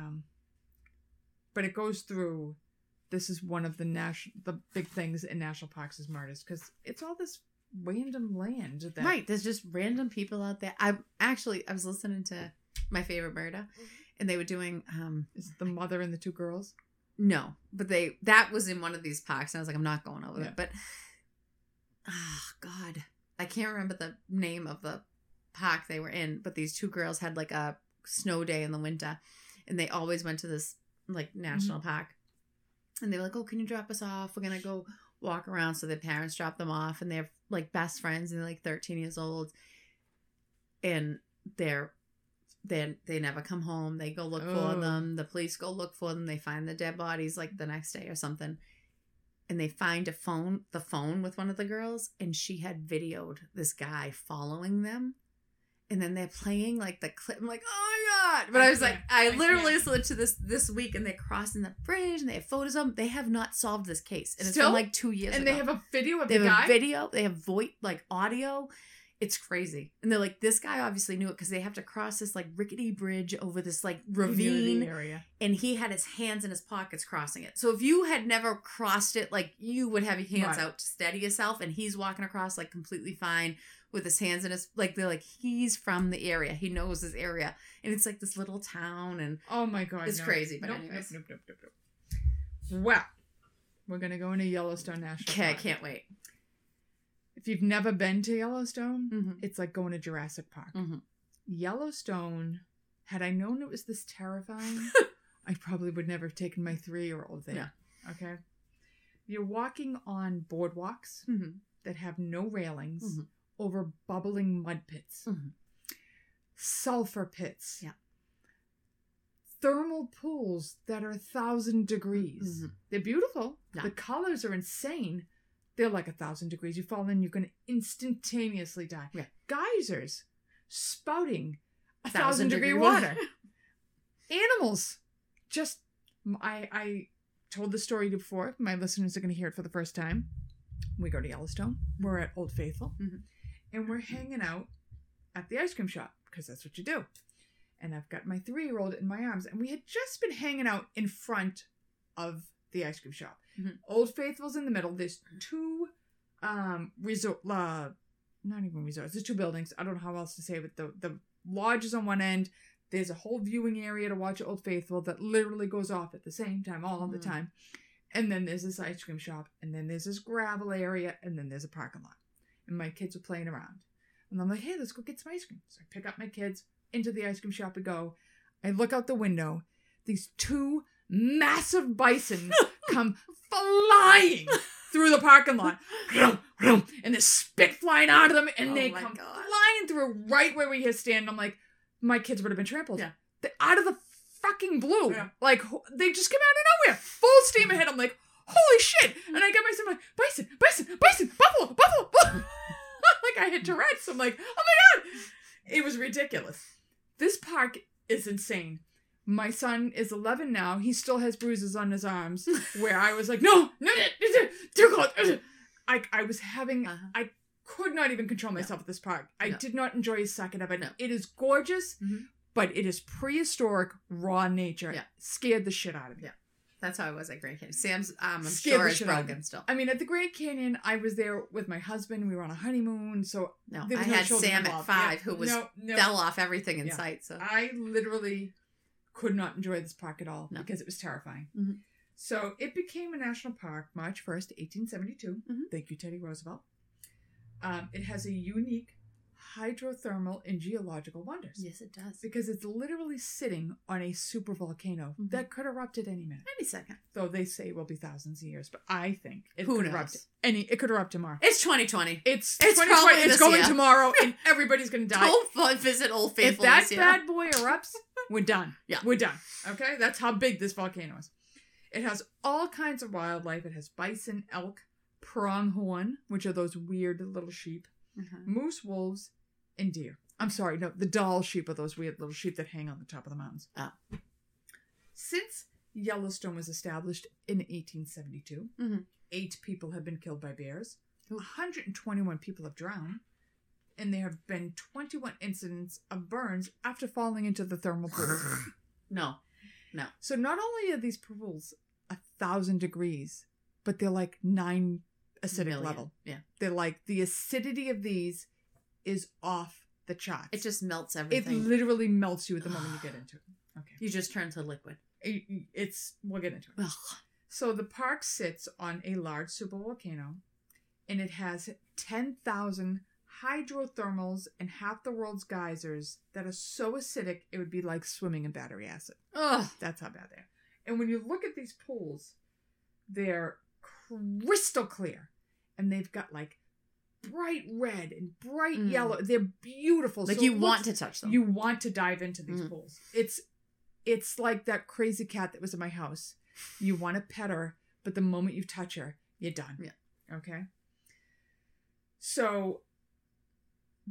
But it goes through, this is one of the big things in national parks as martyrs, because it's all this random land. Right. There's just random people out there. I was listening to my favorite murder, and they were doing... is it the mother and the two girls? No. But that was in one of these parks, and I was like, I'm not going over it. But, oh, God. I can't remember the name of the park they were in, but these two girls had, like, a snow day in the winter, and they always went to this, like, national park. And they were like, oh, can you drop us off? We're going to go walk around. So their parents dropped them off, and they're, like, best friends, and they're, like, 13 years old. And they never come home. They go look for them. The police go look for them. They find the dead bodies, like, the next day or something. And they find the phone with one of the girls, and she had videoed this guy following them. And then they're playing, like, the clip. I'm like, oh, my God. But I was like, I literally listened to this week, and they're crossing the bridge, and they have photos of them. They have not solved this case. And it's been, like, 2 years ago. And they have a video of the guy? They have a video. They have audio. It's crazy. And they're like, this guy obviously knew it, because they have to cross this, like, rickety bridge over this, like, ravine area. And he had his hands in his pockets crossing it. So if you had never crossed it, like, you would have your hands out to steady yourself. And he's walking across, like, completely fine, with his hands in his, like, they're like, he's from the area. He knows this area. And it's like this little town, and oh my God, it's crazy. But anyways. Nope. Well, we're going to go into Yellowstone National Park. Okay, I can't wait. If you've never been to Yellowstone, it's like going to Jurassic Park. Yellowstone, had I known it was this terrifying, I probably would never have taken my 3-year-old there. No. Okay? You're walking on boardwalks that have no railings, over bubbling mud pits, sulfur pits, thermal pools that are 1,000 degrees. They're beautiful. Yeah. The colors are insane. They're like 1,000 degrees. You fall in, you're going to instantaneously die. Yeah. Geysers spouting 1,000 degree water. Animals. Just, I told the story before. My listeners are going to hear it for the first time. We go to Yellowstone. We're at Old Faithful. And we're hanging out at the ice cream shop, because that's what you do. And I've got my 3-year-old in my arms. And we had just been hanging out in front of the ice cream shop. Old Faithful's in the middle. There's two not even resorts. There's two buildings. I don't know how else to say it, but the lodge is on one end. There's a whole viewing area to watch Old Faithful that literally goes off at the same time, all the time. And then there's this ice cream shop. And then there's this gravel area. And then there's a parking lot. And my kids were playing around. And I'm like, hey, let's go get some ice cream. So I pick up my kids, into the ice cream shop we go. I look out the window. These two massive bison come flying through the parking lot. And there's spit flying out of them. And they come flying through right where we had stand. I'm like, my kids would have been trampled. Yeah. Out of the fucking blue. Yeah. Like, they just came out of nowhere. Full steam ahead. I'm like, holy shit. And I got myself like, bison, buffalo. Like I had Tourette's. I'm like, oh my God. It was ridiculous. This park is insane. My son is 11 now. He still has bruises on his arms where I was like, no, too cold. I was having, I could not even control myself at this park. I did not enjoy a second of it. No. It is gorgeous, but it is prehistoric, raw nature. Yeah. Scared the shit out of me. Yeah. That's how I was at Grand Canyon. Sam's, I'm sure it's broken still. I mean, at the Grand Canyon, I was there with my husband. We were on a honeymoon, so I had Sam at 5, who was fell off everything in sight. So I literally could not enjoy this park at all because it was terrifying. So it became a national park March 1st, 1872. Thank you, Teddy Roosevelt. It has a unique hydrothermal and geological wonders. Yes, it does. Because it's literally sitting on a supervolcano that could erupt at any minute. Any second. Though they say it will be thousands of years, but I think it could erupt. It could erupt tomorrow. It's 2020. It's 2020. It's going year. Tomorrow and everybody's going to die. Don't visit Old Faithful. If that bad boy erupts, we're done. Yeah. We're done. Okay? That's how big this volcano is. It has all kinds of wildlife. It has bison, elk, pronghorn, which are those weird little sheep, moose, wolves, and deer. I'm sorry, no, the doll sheep are those weird little sheep that hang on the top of the mountains. Oh. Since Yellowstone was established in 1872, 8 people have been killed by bears, 121 people have drowned, and there have been 21 incidents of burns after falling into the thermal pool. No. No. So not only are these pools 1,000 degrees, but they're like 9 acidic level. Yeah. They're like, the acidity of these is off the charts. It just melts everything. It literally melts you at the moment you get into it. Okay. You just turn to liquid. We'll get into it. Ugh. So the park sits on a large supervolcano, and it has 10,000 hydrothermals and half the world's geysers that are so acidic it would be like swimming in battery acid. Ugh. That's how bad they are. And when you look at these pools, they're crystal clear, and they've got like bright red and bright yellow. They're beautiful. Like, so you want to touch them. You want to dive into these pools. It's like that crazy cat that was in my house. You want to pet her, but the moment you touch her, you're done. Yeah. Okay? So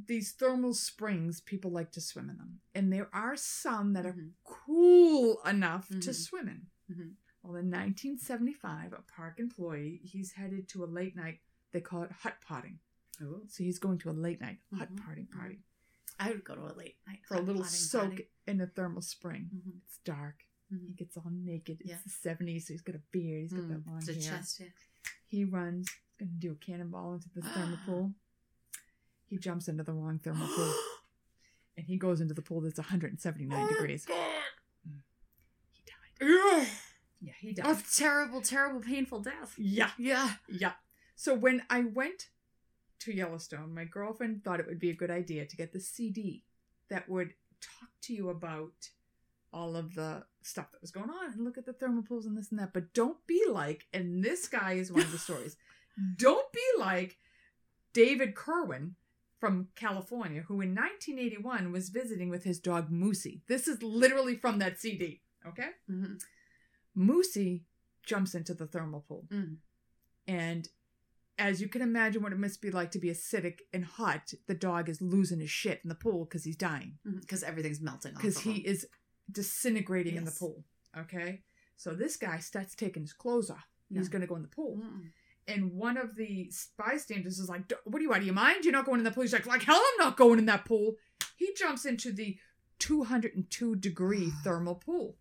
these thermal springs, people like to swim in them. And there are some that are cool enough to swim in. Mm-hmm. Well, in 1975, a park employee, he's headed to a late night, they call it hot potting. Ooh. So he's going to a late night hot potting party. I would go to a late night for a little soak in a thermal spring. Mm-hmm. It's dark. Mm-hmm. He gets all naked. Yeah. It's the 70s, so he's got a beard. He's got that long hair. It's a chest hair. He runs. He's going to do a cannonball into the thermal pool. He jumps into the wrong thermal pool. And he goes into the pool that's 179 degrees. God. He died. Ugh. Yeah, he died. A terrible, terrible, painful death. Yeah. Yeah. Yeah. So when I went to Yellowstone, my girlfriend thought it would be a good idea to get the CD that would talk to you about all of the stuff that was going on and look at the thermal pools and this and that. But don't be like, and this guy is one of the stories, don't be like David Kerwin from California, who in 1981 was visiting with his dog Moosey. This is literally from that CD, okay? Mm-hmm. Moosey jumps into the thermal pool. Mm. And as you can imagine what it must be like to be acidic and hot, the dog is losing his shit in the pool because he's dying. Because everything's melting off. Because he is disintegrating in the pool. Okay? So this guy starts taking his clothes off. Yeah. He's going to go in the pool. Mm. And one of the bystanders is like, what are you, out of your mind? You're not going in that pool. He's like hell, I'm not going in that pool. He jumps into the 202 degree thermal pool.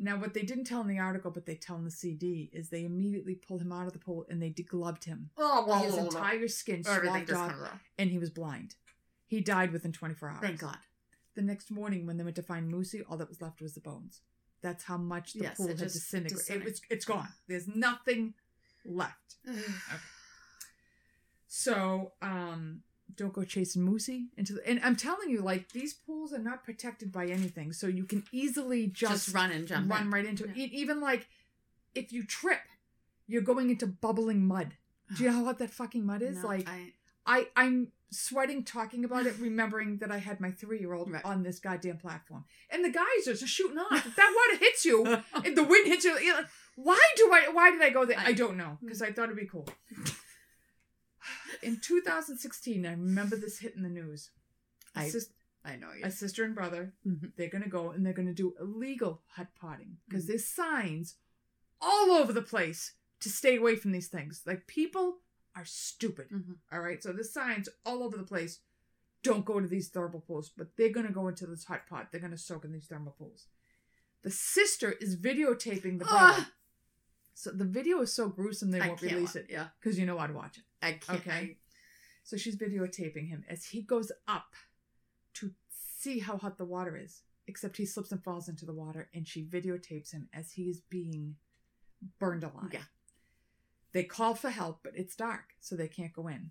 Now, what they didn't tell in the article, but they tell in the CD, is they immediately pulled him out of the pool and they degloved him. Oh, well, his entire skin swapped off, and he was blind. He died within 24 hours. Thank God. The next morning, when they went to find Moosey, all that was left was the bones. That's how much the pool had disintegrated. It's gone. There's nothing left. Okay. So, don't go chasing Moosey into the... And I'm telling you, like, these pools are not protected by anything. So you can easily just run and jump. Run right into it. Yeah. Even, like, if you trip, you're going into bubbling mud. Do you know how hot that fucking mud is? No, like, I'm sweating talking about it, remembering that I had my 3-year-old on this goddamn platform. And the geysers are shooting off. If that water hits you, and the wind hits you, you're like, why did I go there? I don't know, because I thought it'd be cool. In 2016, I remember this hit in the news. I know you. A sister and brother, they're going to go and they're going to do illegal hot potting because there's signs all over the place to stay away from these things. Like, people are stupid. All right? So there's signs all over the place. Don't go to these thermal pools, but they're going to go into this hot pot. They're going to soak in these thermal pools. The sister is videotaping the brother. So the video is so gruesome they won't release it. Yeah. Because you know I'd watch it. I can't. Okay. So she's videotaping him as he goes up to see how hot the water is. Except he slips and falls into the water, and she videotapes him as he is being burned alive. Yeah. They call for help, but it's dark, so they can't go in.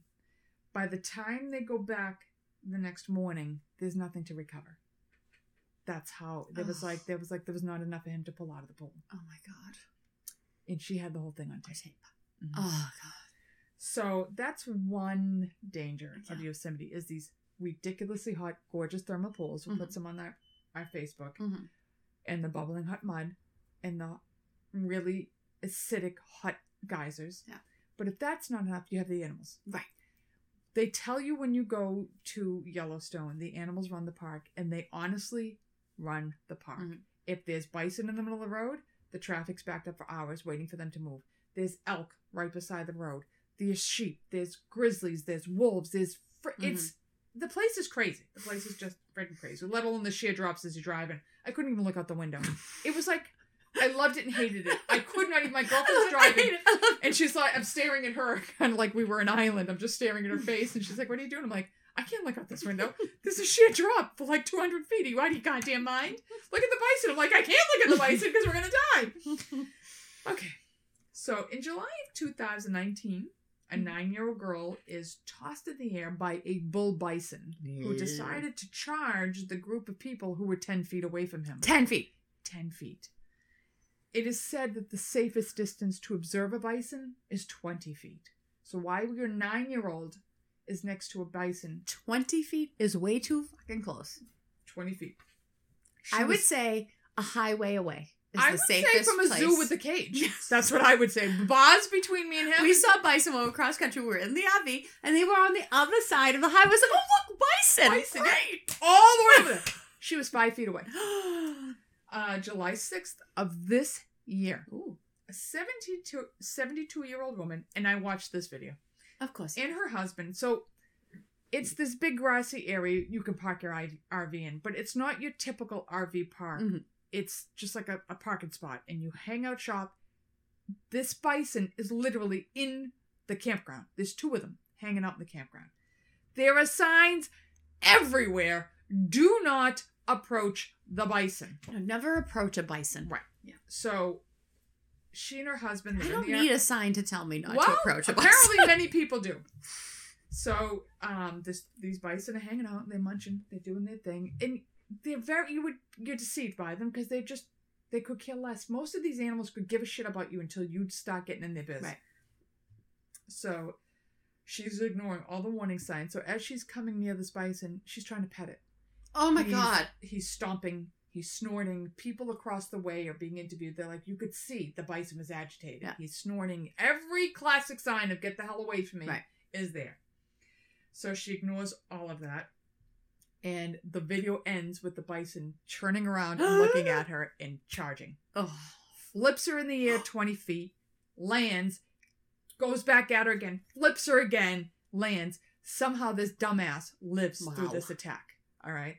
By the time they go back the next morning, there's nothing to recover. That's how there was not enough of him to pull out of the pool. Oh my God. And she had the whole thing on tape. Mm-hmm. Oh, God. So that's one danger of Yosemite is these ridiculously hot, gorgeous thermal pools. We'll put some on our Facebook. Mm-hmm. And the bubbling hot mud and the really acidic, hot geysers. Yeah. But if that's not enough, you have the animals. Right. They tell you when you go to Yellowstone, the animals run the park, and they honestly run the park. Mm-hmm. If there's bison in the middle of the road, the traffic's backed up for hours waiting for them to move. There's elk right beside the road. There's sheep. There's grizzlies. There's wolves. There's... It's The place is crazy. The place is just freaking crazy, let alone the sheer drops as you drive. And I couldn't even look out the window. It was like, I loved it and hated it. I could not even, my girlfriend's driving. And she's like, I'm staring at her, kind of like we were an island. I'm just staring at her face. And she's like, what are you doing? I'm like, I can't look out this window. This is a sheer drop for like 200 feet. Are you out of your goddamn mind? Look at the bison. I'm like, I can't look at the bison because we're going to die. Okay. So in July of 2019, a 9-year-old girl is tossed in the air by a bull bison who decided to charge the group of people who were 10 feet away from him. 10 feet. It is said that the safest distance to observe a bison is 20 feet. So why your 9-year-old is next to a bison? 20 feet is way too fucking close. 20 feet. I would say a highway away. I would say from a zoo with a cage. Yes. That's what I would say. Bars between me and him. We saw bison when we were cross country. We were in the RV, and they were on the other side of the highway. I was like, oh, look, bison. Great. All the way over there. She was 5 feet away. July 6th of this year. Ooh. A 72-year-old woman, and I watched this video. Of course. And her husband. So it's this big grassy area you can park your RV in, but it's not your typical RV park. Mm-hmm. It's just like a parking spot, and you hang out shop. This bison is literally in the campground. There's two of them hanging out in the campground. There are signs everywhere. Do not approach the bison. No, never approach a bison. Right. Yeah. So she and her husband... I don't need a sign to tell me not to approach a bison. Apparently many people do. So these bison are hanging out. They're munching. They're doing their thing. And... you're deceived by them because they could care less. Most of these animals could give a shit about you until you start getting in their biz. Right. So she's ignoring all the warning signs. So as she's coming near this bison, she's trying to pet it. Oh my God. He's stomping. He's snorting. People across the way are being interviewed. They're like, you could see the bison was agitated. Yeah. He's snorting. Every classic sign of get the hell away from me is there. So she ignores all of that. And the video ends with the bison turning around and looking at her and charging. Oh. Flips her in the air 20 feet, lands, goes back at her again, flips her again, lands. Somehow this dumbass lives through this attack. All right.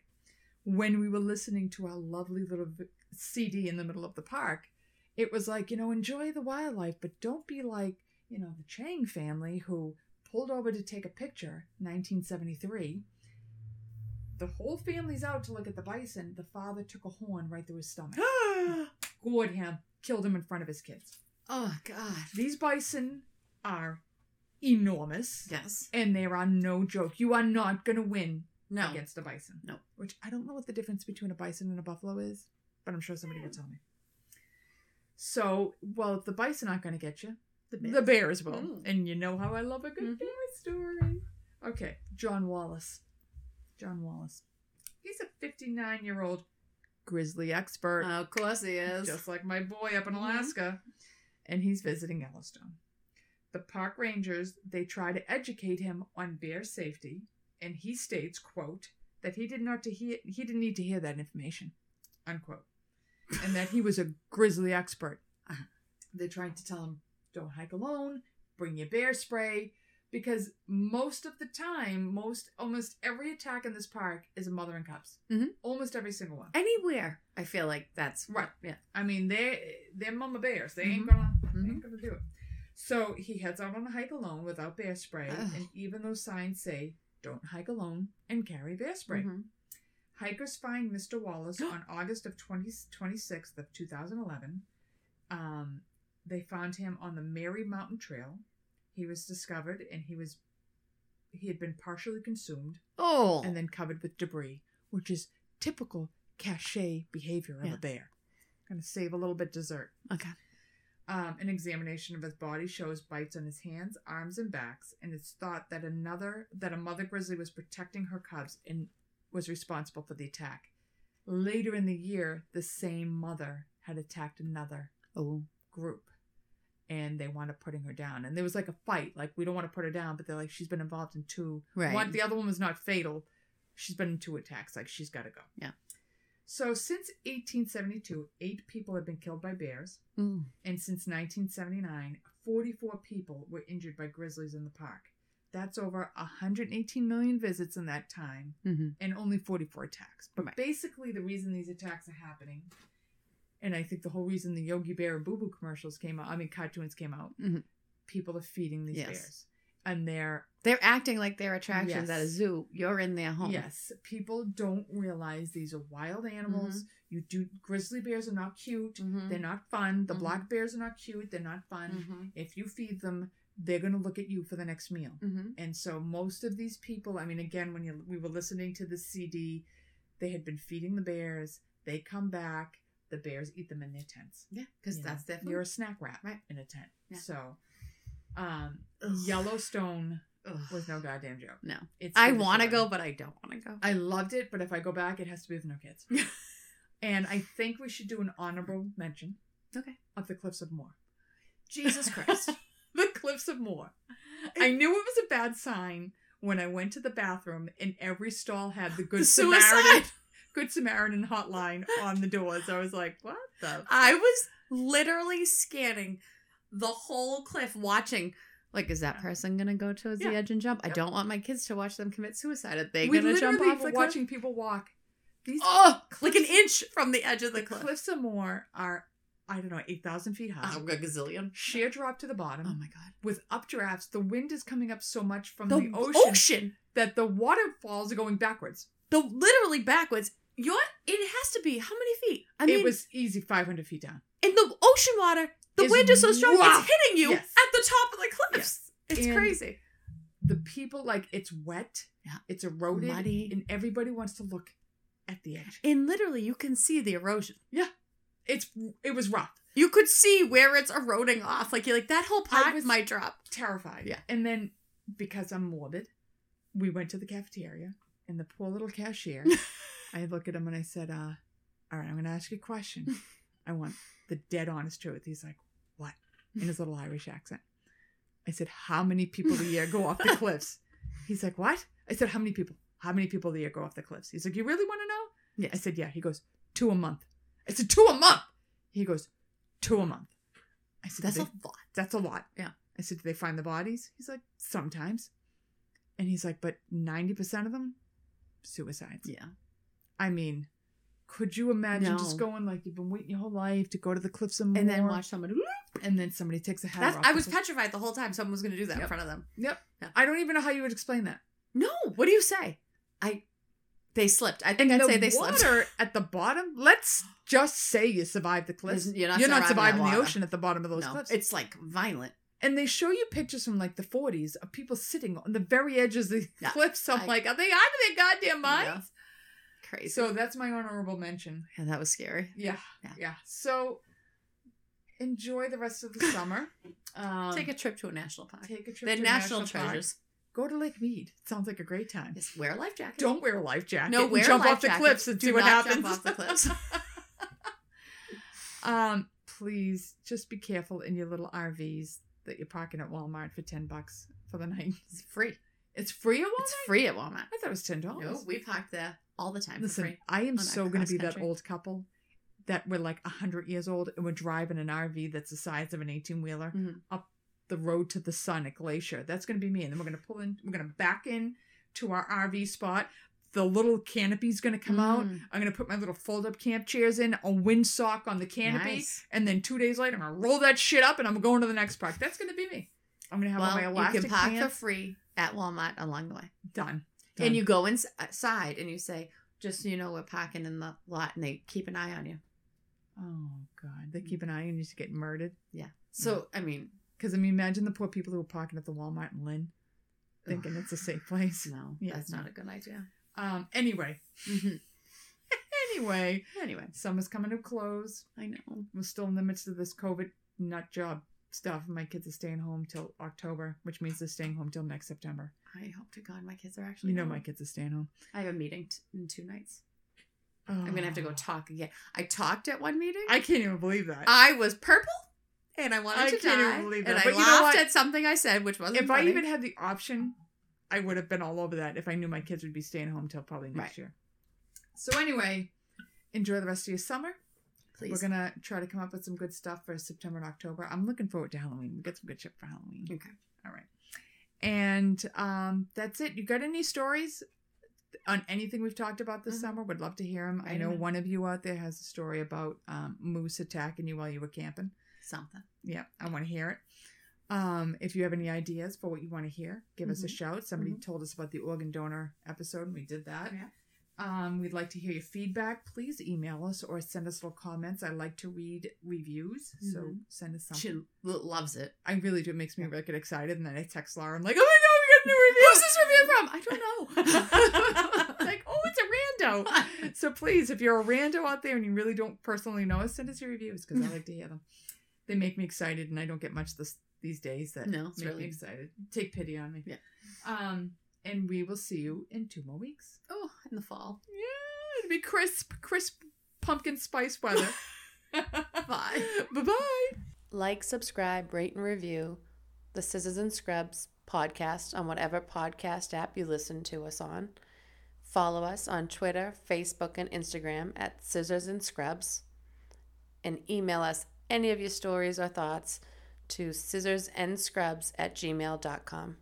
When we were listening to our lovely little CD in the middle of the park, it was like, you know, enjoy the wildlife, but don't be like, you know, the Chang family who pulled over to take a picture, 1973. The whole family's out to look at the bison. The father took a horn right through his stomach. Gored him. Killed him in front of his kids. Oh, God. These bison are enormous. Yes. And they are no joke. You are not going to win against a bison. No. Which I don't know what the difference between a bison and a buffalo is, but I'm sure somebody will tell me. So, well, if the bison aren't going to get you, the bears will. Mm. And you know how I love a good bear story. Okay. John Wallace. He's a 59-year-old grizzly expert. Of course he is. Just like my boy up in Alaska. Mm-hmm. And he's visiting Yellowstone. The park rangers, they try to educate him on bear safety. And he states, quote, that he didn't need to hear that information, unquote. And that he was a grizzly expert. They're trying to tell him, don't hike alone. Bring your bear spray. Because most of the time, almost every attack in this park is a mother and cubs. Mm-hmm. Almost every single one. Anywhere, I feel like that's... Right. Yeah. I mean, they're mama bears. They ain't gonna do it. So he heads out on a hike alone without bear spray. Ugh. And even though signs say, don't hike alone and carry bear spray. Mm-hmm. Hikers find Mr. Wallace on August of 26th of 2011. They found him on the Mary Mountain Trail. He was discovered, and he had been partially consumed and then covered with debris, which is typical cache behavior of a bear. Going to save a little bit dessert. Okay. An examination of his body shows bites on his hands, arms, and backs, and it's thought that a mother grizzly was protecting her cubs and was responsible for the attack. Later in the year, the same mother had attacked another group. And they wound up putting her down. And there was like a fight. Like, we don't want to put her down, but they're like, she's been involved in two. Right. One, the other one was not fatal. She's been in 2 attacks. Like, she's got to go. Yeah. So since 1872, 8 people have been killed by bears. Mm. And since 1979, 44 people were injured by grizzlies in the park. That's over 118 million visits in that time, mm-hmm. and only 44 attacks. But basically the reason these attacks are happening, and I think the whole reason the Yogi Bear and Boo Boo commercials came out, I mean, cartoons came out, mm-hmm. people are feeding these yes. bears. And they're acting like they're attractions yes. at a zoo. You're in their home. Yes. People don't realize these are wild animals. Mm-hmm. Grizzly bears are not cute. Mm-hmm. They're not fun. The mm-hmm. black bears are not cute. They're not fun. Mm-hmm. If you feed them, they're going to look at you for the next meal. Mm-hmm. And so most of these people, I mean, again, when we were listening to the CD, they had been feeding the bears. They come back. The bears eat them in their tents. Yeah, because that's their food. You're a snack rat right. in a tent. Yeah. So... Yellowstone was no goddamn joke. No. I want to go, but I don't want to go. I loved it, but if I go back, it has to be with no kids. And I think we should do an honorable mention of the Cliffs of Moher. Jesus Christ. The Cliffs of Moher. I knew it was a bad sign when I went to the bathroom and every stall had the Good Samaritan hotline on the doors. I was like, what the fuck? I was literally scanning the whole cliff watching, like, is that person going to go towards the edge and jump? Yep. I don't want my kids to watch them commit suicide. Are they going to jump off the cliff? Watching people walk. These cliffs, like an inch from the edge of the cliff. The Cliffs of Moher are, I don't know, 8,000 feet high. Oh, a gazillion. Sheer drop to the bottom. Oh, my God. With updrafts, the wind is coming up so much from the ocean that the waterfalls are going backwards. Literally backwards. It has to be, how many feet? I mean, it was easy 500 feet down. And the ocean water... The wind is so strong, it's hitting you at the top of the cliffs. Yes. It's crazy. The people, like, it's wet, it's eroded, muddy, and everybody wants to look at the edge. And literally, you can see the erosion. Yeah. It was rough. You could see where it's eroding off. Like, you're like, that whole pot might drop. Terrified. Yeah. And then, because I'm morbid, we went to the cafeteria, and the poor little cashier, I look at him and I said, all right, I'm going to ask you a question. I want the dead honest truth. He's like, what? In his little Irish accent. I said, how many people a year go off the cliffs? He's like, what? I said, how many people a year go off the cliffs? He's like, you really want to know? Yeah. I said, yeah. He goes, 2 a month. I said, 2 a month. He goes, 2 a month. I said, That's a lot. Yeah. I said, do they find the bodies? He's like, sometimes. And he's like, but 90% of them, suicides. Yeah. I mean, could you imagine just going, like, you've been waiting your whole life to go to the Cliffs of Moher? And then watch somebody, and then somebody takes a header off. I was petrified the whole time someone was going to do that in front of them. Yep. Yeah. I don't even know how you would explain that. No. What do you say? They slipped. I think I'd say they slipped. The water at the bottom, let's just say you survived the cliffs. You're not surviving the ocean at the bottom of those cliffs. It's, like, violent. And they show you pictures from, like, the 40s of people sitting on the very edges of the cliffs. I'm like, are they out of their goddamn minds? Yeah. Crazy. So that's my honorable mention. Yeah, that was scary. Yeah. So enjoy the rest of the summer. Take a trip to a national park. They're national treasures. Go to Lake Mead. Sounds like a great time. Just wear a life jacket. Don't wear a life jacket. No, wear jump a life off the jacket. Cliffs and Do see what happens. Jump off the cliffs. Please just be careful in your little RVs that you're parking at Walmart for $10 for the night. It's free. It's free at Walmart? It's free at Walmart. I thought it was $10. No, we parked there all the time. Listen, for free. I am so going to be that old couple that we're like 100 years old and we're driving an RV that's the size of an 18-wheeler up the road to the sun at Glacier. That's going to be me. And then we're going to pull in. We're going to back in to our RV spot. The little canopy's going to come out. I'm going to put my little fold-up camp chairs in, a windsock on the canopy. Nice. And then 2 days later, I'm going to roll that shit up and I'm going to the next park. That's going to be me. I'm going to have all my elastic pants. You can park for free at Walmart along the way. Done. And you go inside and you say, just so you know, we're parking in the lot, and they keep an eye on you. Oh, God. They keep an eye on you to get murdered? Yeah. So, I mean... Because, I mean, imagine the poor people who were parking at the Walmart in Lynn thinking it's a safe place. No, that's not a good idea. Anyway. Anyway. Summer's coming to a close. I know. We're still in the midst of this COVID nut job stuff. My kids are staying home till October, which means they're staying home till next September. I hope to God my kids are actually home. My kids are staying home. I have a meeting in 2 nights. I'm gonna have to go talk again. I talked at one meeting. I can't even believe that. I was purple and I wanted to die. I can't even believe that. And I laughed at something I said, which wasn't funny. I even had the option, I would have been all over that if I knew my kids would be staying home till probably next year. So anyway, enjoy the rest of your summer. Please. We're going to try to come up with some good stuff for September and October. I'm looking forward to Halloween. We'll get some good shit for Halloween. Okay. All right. And that's it. You got any stories on anything we've talked about this summer? Would love to hear them. Right, I know one of you out there has a story about moose attacking you while you were camping. Something. Yeah, I want to hear it. If you have any ideas for what you want to hear, give us a shout. Somebody told us about the organ donor episode, and we did that. Yeah. We'd like to hear your feedback. Please email us or send us little comments. I like to read reviews, so send us something. She loves it. I really do. It makes me really get excited, and then I text Laura. I'm like, oh my God, we got a new review. Who's this review from? I don't know. It's like, oh, it's a rando. So please, if you're a rando out there and you really don't personally know us, send us your reviews because I like to hear them. They make me excited, and I don't get much these days that make me excited. Take pity on me. Yeah. And we will see you in 2 more weeks. Oh, in the fall. Yeah, it'll be crisp pumpkin spice weather. Bye. Bye-bye. Like, subscribe, rate, and review the Scissors and Scrubs podcast on whatever podcast app you listen to us on. Follow us on Twitter, Facebook, and Instagram at Scissors and Scrubs. And email us any of your stories or thoughts to scissorsandscrubs@gmail.com.